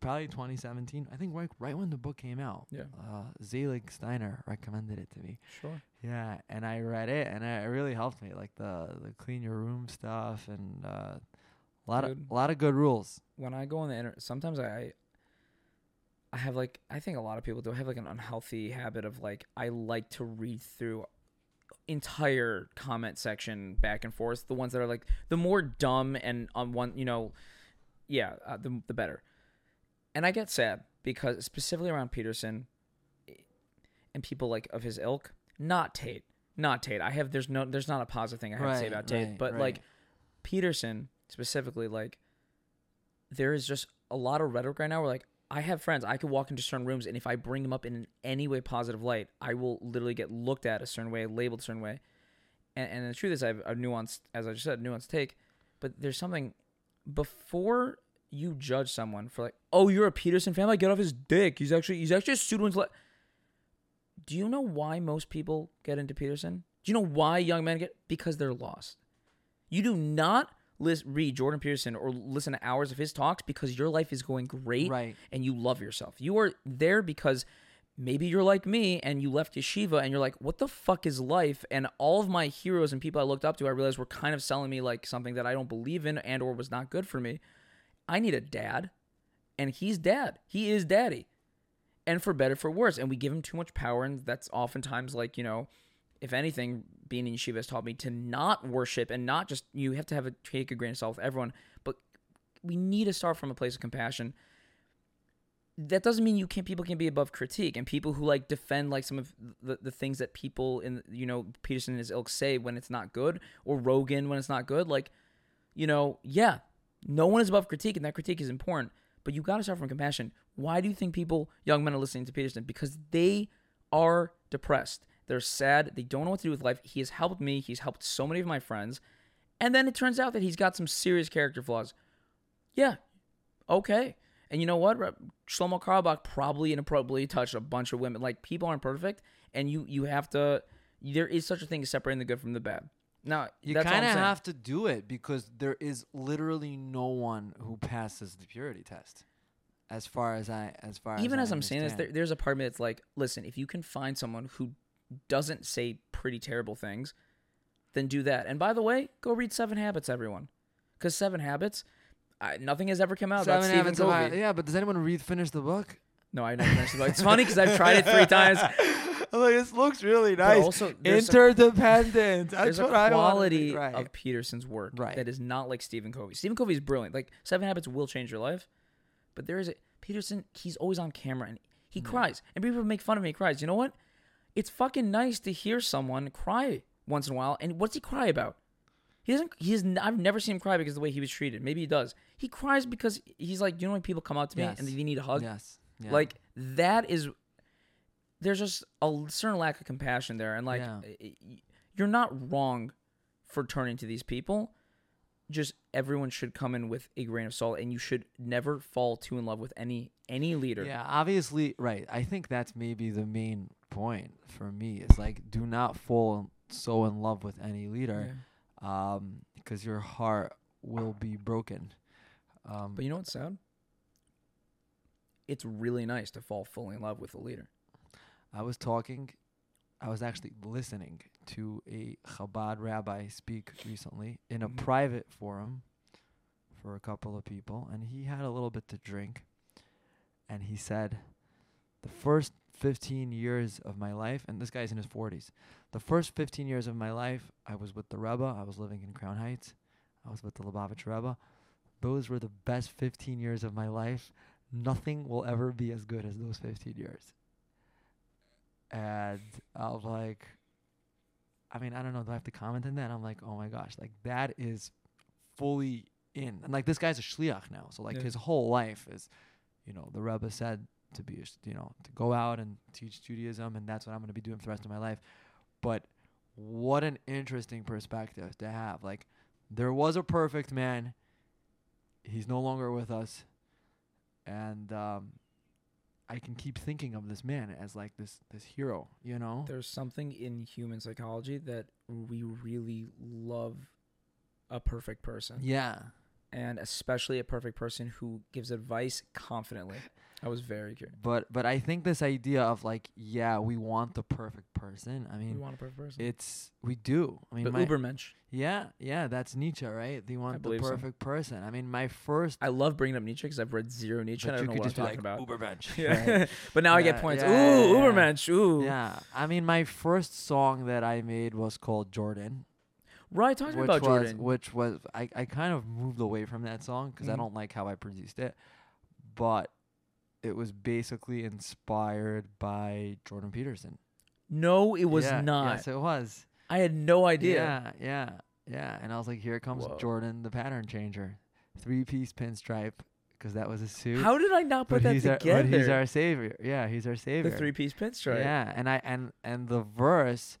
probably twenty seventeen. I think right, right when the book came out. Yeah. Uh, Zelig Steiner recommended it to me. Sure. Yeah, and I read it, and it really helped me, like the, the clean your room stuff, and uh, a lot Dude, of a lot of good rules. When I go on the internet, sometimes I I have like I think a lot of people do have like an unhealthy habit of like I like to read through entire comment section back and forth. The ones that are like the more dumb and on one, you know. Yeah, uh, the the better. And I get sad because specifically around Peterson and people like of his ilk, not Tate, not Tate. I have there's no there's not a positive thing I have right, to say about Tate, right, but right. like Peterson specifically, like there is just a lot of rhetoric right now where like I have friends, I could walk into certain rooms and if I bring them up in any way positive light, I will literally get looked at a certain way, labeled a certain way. And, and the truth is I have a nuanced, as I just said, nuanced take, but there's something. Before you judge someone for like, oh, you're a Peterson fan, like get off his dick. He's actually he's actually a pseudo. Le- Do you know why most people get into Peterson? Do you know why young men get? Because they're lost. You do not list, read Jordan Peterson or listen to hours of his talks because your life is going great right. and you love yourself. You are there because maybe you're like me and you left yeshiva and you're like, what the fuck is life? And all of my heroes and people I looked up to, I realized were kind of selling me like something that I don't believe in and or was not good for me. I need a dad. And he's dad. He is daddy. And for better, for worse. And we give him too much power. And that's oftentimes like, you know, if anything, being in yeshiva has taught me to not worship and not just, you have to have a take a grain of salt with everyone. But we need to start from a place of compassion. That doesn't mean you can't. People can be above critique, and people who like defend like some of the, the things that people in you know Peterson and his ilk say when it's not good, or Rogan when it's not good. Like, you know, yeah, no one is above critique, and that critique is important. But you got to start from compassion. Why do you think people, young men, are listening to Peterson? Because they are depressed. They're sad. They don't know what to do with life. He has helped me. He's helped so many of my friends, and then it turns out that he's got some serious character flaws. Yeah, okay. And you know what? Shlomo Karlbach probably inappropriately touched a bunch of women. Like, people aren't perfect, and you you have to – there is such a thing as separating the good from the bad. Now, you kind of have to do it because there is literally no one who passes the purity test as far as I as far Even as, as I'm saying this, there, there's a part of me that's like, listen, if you can find someone who doesn't say pretty terrible things, then do that. And by the way, go read Seven Habits, everyone, because Seven Habits – I, nothing has ever come out about Stephen Covey. Yeah, but does anyone read finish the book? No, I never finished the book. It's funny because I've tried it three times. I'm like, this looks really nice. Also, interdependent. A, That's there's what a quality I right. of Peterson's work right. that is not like Stephen Covey. Stephen Covey is brilliant. Like Seven Habits will change your life, but there is a Peterson. He's always on camera and he mm. cries, and people make fun of him. He cries. You know what? It's fucking nice to hear someone cry once in a while. And what's he cry about? He doesn't. He is. I've never seen him cry because of the way he was treated. Maybe he does. He cries because he's like, you know, when people come out to me yes. and they need a hug. Yes. Yeah. Like that is. There's just a certain lack of compassion there, and like, yeah. you're not wrong for turning to these people. Just everyone should come in with a grain of salt, and you should never fall too in love with any any leader. Yeah, obviously, right. I think that's maybe the main point for me. Is like, do not fall so in love with any leader. Yeah. Um, because your heart will be broken. Um, but you know what's sad? It's really nice to fall fully in love with a leader. I was talking, I was actually listening to a Chabad rabbi speak recently in a mm-hmm. private forum for a couple of people, and he had a little bit to drink, and he said, the first fifteen years of my life, and this guy's in his forties, the first fifteen years of my life, I was with the Rebbe. I was living in Crown Heights. I was with the Lubavitcher Rebbe. Those were the best fifteen years of my life. nothing will ever be as good as those fifteen years. And I was like, I mean, I don't know, do I have to comment on that? And I'm like, oh my gosh, like that is fully in. And like this guy's a shliach now. So like yeah. his whole life is, you know, the Rebbe said to be, you know, to go out and teach Judaism, and that's what I'm going to be doing for the rest of my life. But what an interesting perspective to have. Like there was a perfect man. He's no longer with us. And um, I can keep thinking of this man as like this this hero, you know? There's something in human psychology that we really love a perfect person. Yeah. And especially a perfect person who gives advice confidently. I was very curious. But but I think this idea of like, yeah, we want the perfect person. I mean, we want a perfect person. It's we do. I mean, but my, Ubermensch. Yeah, yeah, that's Nietzsche, right? They want the perfect so. person. I mean, my first. I love bringing up Nietzsche because I've read zero Nietzsche. But and I don't you know could what just be like Ubermensch. Yeah. Right? But now yeah, I get points. Yeah, ooh, yeah, Ubermensch. Ooh. Yeah. I mean, my first song that I made was called Jordan. Right, talking about was, Jordan, which was I, I kind of moved away from that song because mm-hmm. I don't like how I produced it, but it was basically inspired by Jordan Peterson. No, it was yeah, not. Yes, it was. I had no idea. Yeah, yeah, yeah. And I was like, here comes Whoa. Jordan, the pattern changer, three-piece pinstripe, because that was a suit. How did I not put but that he's together? Our, but he's our savior. Yeah, he's our savior. The three-piece pinstripe. Yeah, and I and and the verse.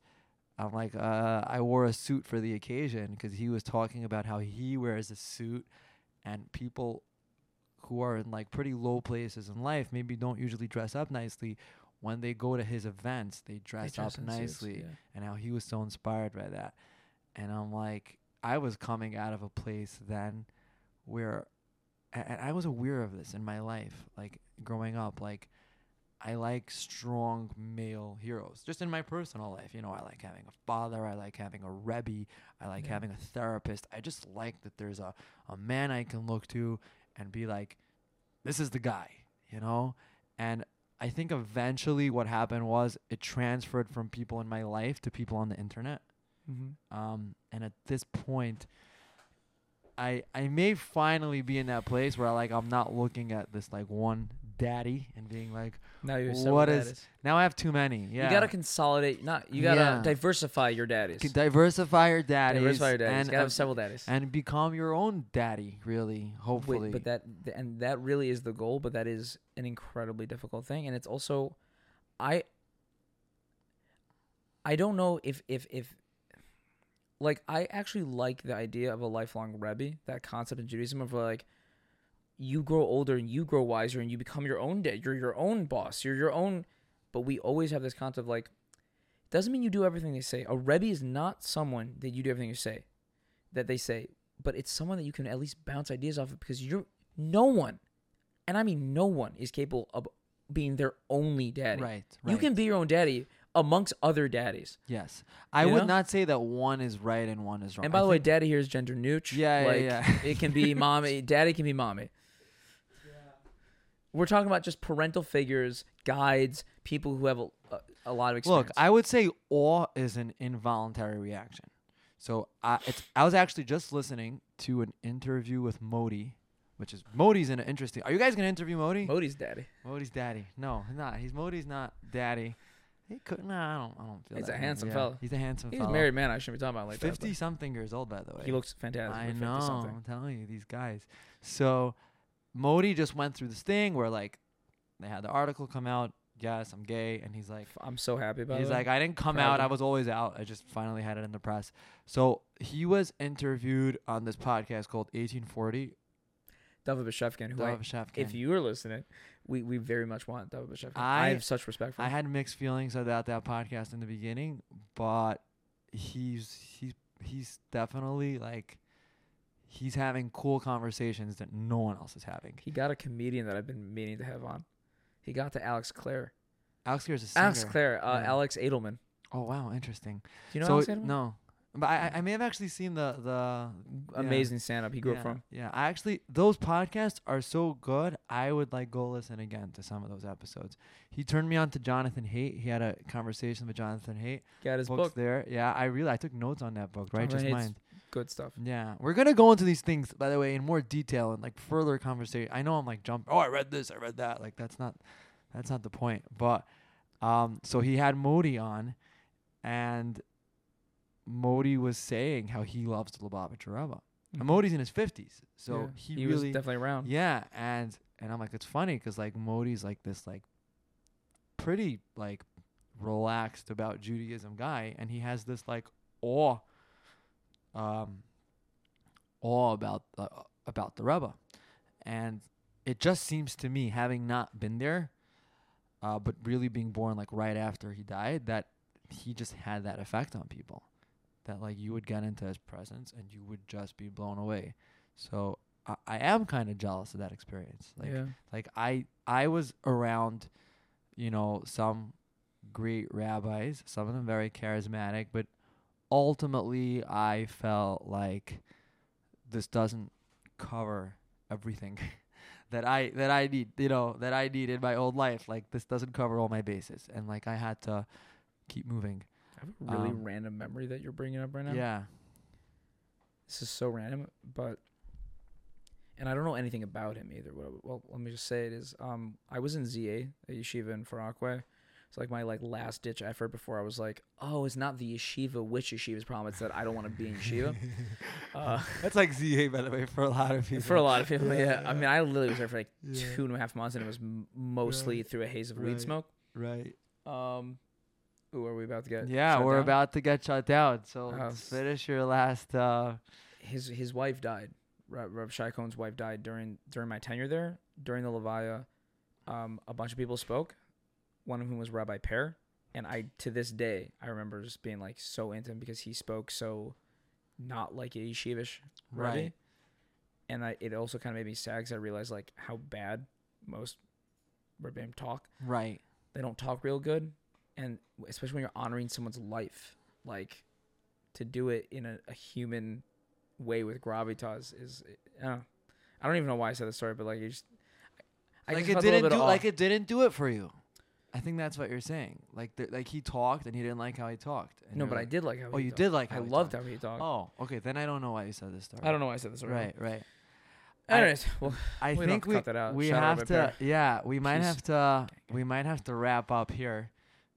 I'm like, uh, I wore a suit for the occasion because he was talking about how he wears a suit and people who are in like pretty low places in life maybe don't usually dress up nicely. When they go to his events, they dress, they dress up nicely suits, yeah. and how he was so inspired by that. And I'm like, I was coming out of a place then where and I was aware of this in my life, like growing up, like I like strong male heroes, just in my personal life. You know, I like having a father. I like having a Rebbe. I like yeah. having a therapist. I just like that there's a, a man I can look to and be like, this is the guy, you know? And I think eventually what happened was it transferred from people in my life to people on the internet. Mm-hmm. Um, and at this point, I I may finally be in that place where I, like I'm not looking at this like one daddy and being like, now you're what is daddies. Now I have too many. Yeah, you gotta consolidate. Not you gotta yeah. diversify your daddies. C- diversify your daddies. Diversify your daddies. And, you gotta uh, have several daddies and become your own daddy. Really, hopefully. Wait, but that th- and that really is the goal. But that is an incredibly difficult thing, and it's also, I. I don't know if if if. Like, I actually like the idea of a lifelong Rebbe, that concept in Judaism of, like, you grow older and you grow wiser and you become your own dad. You're your own boss. You're your own... But we always have this concept of, like, it doesn't mean you do everything they say. A Rebbe is not someone that you do everything you say, that they say, but it's someone that you can at least bounce ideas off of because you're... No one, and I mean no one, is capable of being their only daddy. Right, right. You can be your own daddy... amongst other daddies. Yes. I you would know? not say that one is right and one is wrong. And by I the way, daddy here is gender neutral. Yeah, like, yeah, yeah. It can be mommy. Daddy can be mommy. Yeah. We're talking about just parental figures, guides, people who have a, a, a lot of experience. Look, I would say awe is an involuntary reaction. So I, it's, I was actually just listening to an interview with Modi, which is Modi's in an interesting... Are you guys going to interview Modi? Modi's daddy. Modi's daddy. No, he's not. He's Modi's not daddy. He couldn't. No, I don't. I don't feel. He's that a handsome yeah. fella. He's a handsome. He's fella. He's a married man. I shouldn't be talking about it like fifty that. Fifty something years old, by the way. He looks fantastic. I know. Something. I'm telling you, these guys. So, Modi just went through this thing where like, they had the article come out. Yes, I'm gay, and he's like, I'm so happy about it. He's like, I didn't come Probably. out. I was always out. I just finally had it in the press. So he was interviewed on this podcast called eighteen forty. Dovah Byshevkin, who Dovah Byshevkin. I, if you were listening, we, we very much want Dovah Byshevkin. I, I have such respect for him. I had mixed feelings about that podcast in the beginning, but he's he's he's definitely like he's having cool conversations that no one else is having. He got a comedian that I've been meaning to have on. He got to Alex Clare. Alex Clare is a singer. Alex Clare, uh, yeah. Alex Edelman. Oh wow, interesting. Do you know so, Alex Edelman? No. But I, I may have actually seen the... the amazing yeah. stand-up he grew yeah, up from. Yeah, I actually... Those podcasts are so good, I would, like, go listen again to some of those episodes. He turned me on to Jonathan Haidt. He had a conversation with Jonathan Haidt. Got his Books book. there. Yeah, I really... I took notes on that book, right? Jonathan Just Haidt's mind. good stuff. Yeah, we're gonna go into these things, by the way, in more detail and like further conversation. I know I'm like jumping. Oh, I read this, I read that. Like that's not, that's not the point. But, um, so he had Modi on, and Modi was saying how he loves the Lubavitcher Rebbe. Mm-hmm. And Modi's in his fifties, so yeah, he, he really was definitely around. Yeah, and and I'm like, it's funny because like Modi's like this like pretty like relaxed about Judaism guy, and he has this like awe. Um, all about uh, about the Rebbe, and it just seems to me, having not been there, uh, but really being born like right after he died, that he just had that effect on people, that like you would get into his presence and you would just be blown away. So I, I am kind of jealous of that experience. Like yeah. like I I was around, you know, some great rabbis, some of them very charismatic, but ultimately, I felt like this doesn't cover everything that I that I need, you know, that I need in my old life. Like this doesn't cover all my bases, and like I had to keep moving. I have a really um, random memory that you're bringing up right now. Yeah, this is so random, but and I don't know anything about him either. Well, let me just say it is. Um, I was in Z A at Yeshiva in Farakwe. It's like my like last ditch effort before I was like, oh, it's not the yeshiva, which yeshiva's problem. It's that I don't want to be in yeshiva. Uh, That's like Z A, by the way, for a lot of people. For a lot of people, yeah. yeah. yeah. I mean, I literally was there for like yeah. two and a half months, and it was m- mostly right. through a haze of right. weed smoke. Right. Um, ooh, are we about to get? Yeah, shut we're down? about to get shut down. So uh, let's finish your last. Uh, his his wife died. Reb, Reb Shai Cohen's wife died during during my tenure there. During the Levaya, um, a bunch of people spoke. One of whom was Rabbi Pear, and I, to this day, I remember just being like so into him because he spoke so not like a yeshivish right. Rabbi. And I, it also kind of made me sad because I realized like how bad most Rebbeim talk. Right. They don't talk real good, and especially when you're honoring someone's life, like to do it in a, a human way with gravitas is, uh, I don't even know why I said this story, but like you just, I, like I just it didn't do, like it didn't do it for you. I think that's what you're saying. Like, th- like he talked, and he didn't like how he talked. And no, but like, I did like how. Oh, he you talked. did like. How I he loved talked. how he talked. Oh, okay. Then I don't know why you said this story. I don't know why I said this story. Right, right. Anyways, I, well, I we think we cut that out. we Shout have to. Yeah, we might Jeez. have to. We might have to wrap up here,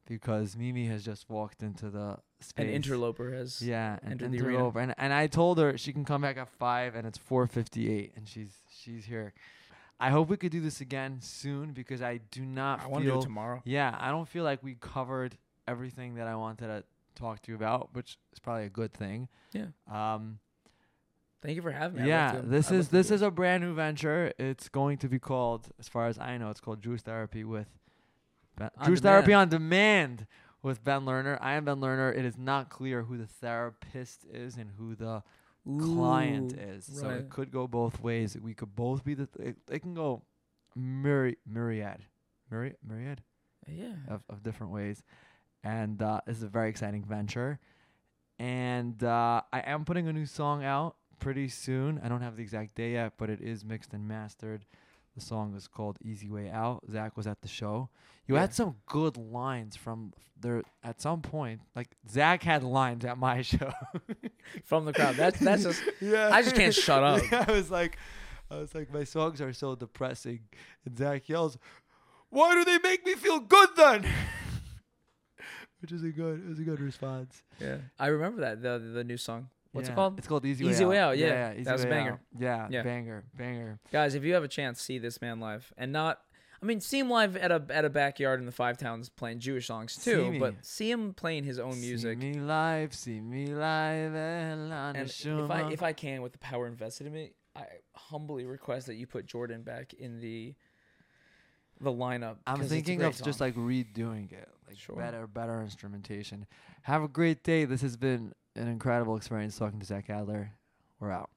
because Mimi has just walked into the space. An interloper has. Yeah, an interloper, and and I told her she can come back at five, and it's four fifty eight, and she's she's here. I hope we could do this again soon because I do not I feel... I want to do it tomorrow. Yeah, I don't feel like we covered everything that I wanted to talk to you about, which is probably a good thing. Yeah. Um, Thank you for having me. Yeah, this is this is a brand new venture. It's going to be called, as far as I know, it's called Jewish Therapy with... Ben, Jewish Therapy on Demand with Ben Lerner. I am Ben Lerner. It is not clear who the therapist is and who the... Ooh, client is right. So it could go both ways. We could both be the th- it, it can go myri- myriad myriad myriad yeah of, of different ways, and uh this is a very exciting venture, and uh I am putting a new song out pretty soon. I don't have the exact day yet, but it is mixed and mastered. The song is called Easy Way Out. Zach was at the show. You yeah. had some good lines from there at some point. Like Zach had lines at my show from the crowd. That's that's just yeah. I just can't shut up. Yeah, I was like, I was like, my songs are so depressing. And Zach yells, "Why do they make me feel good then?" Which is a good, it was a good response. Yeah, I remember that the the new song. What's yeah. it called? It's called Easy Way Easy Out. Way Out, yeah. yeah, yeah. Easy that was a banger. Out. Yeah, yeah, banger, banger. Guys, if you have a chance, see this man live. And not, I mean, see him live at a at a backyard in the Five Towns playing Jewish songs too, see but see him playing his own music. See me live, see me live. And, and if, I, if I can, with the power invested in me, I humbly request that you put Jordan back in the the lineup. I'm thinking of song. just like redoing it. Like sure. better, better instrumentation. Have a great day. This has been... an incredible experience talking to Zach Adler. We're out.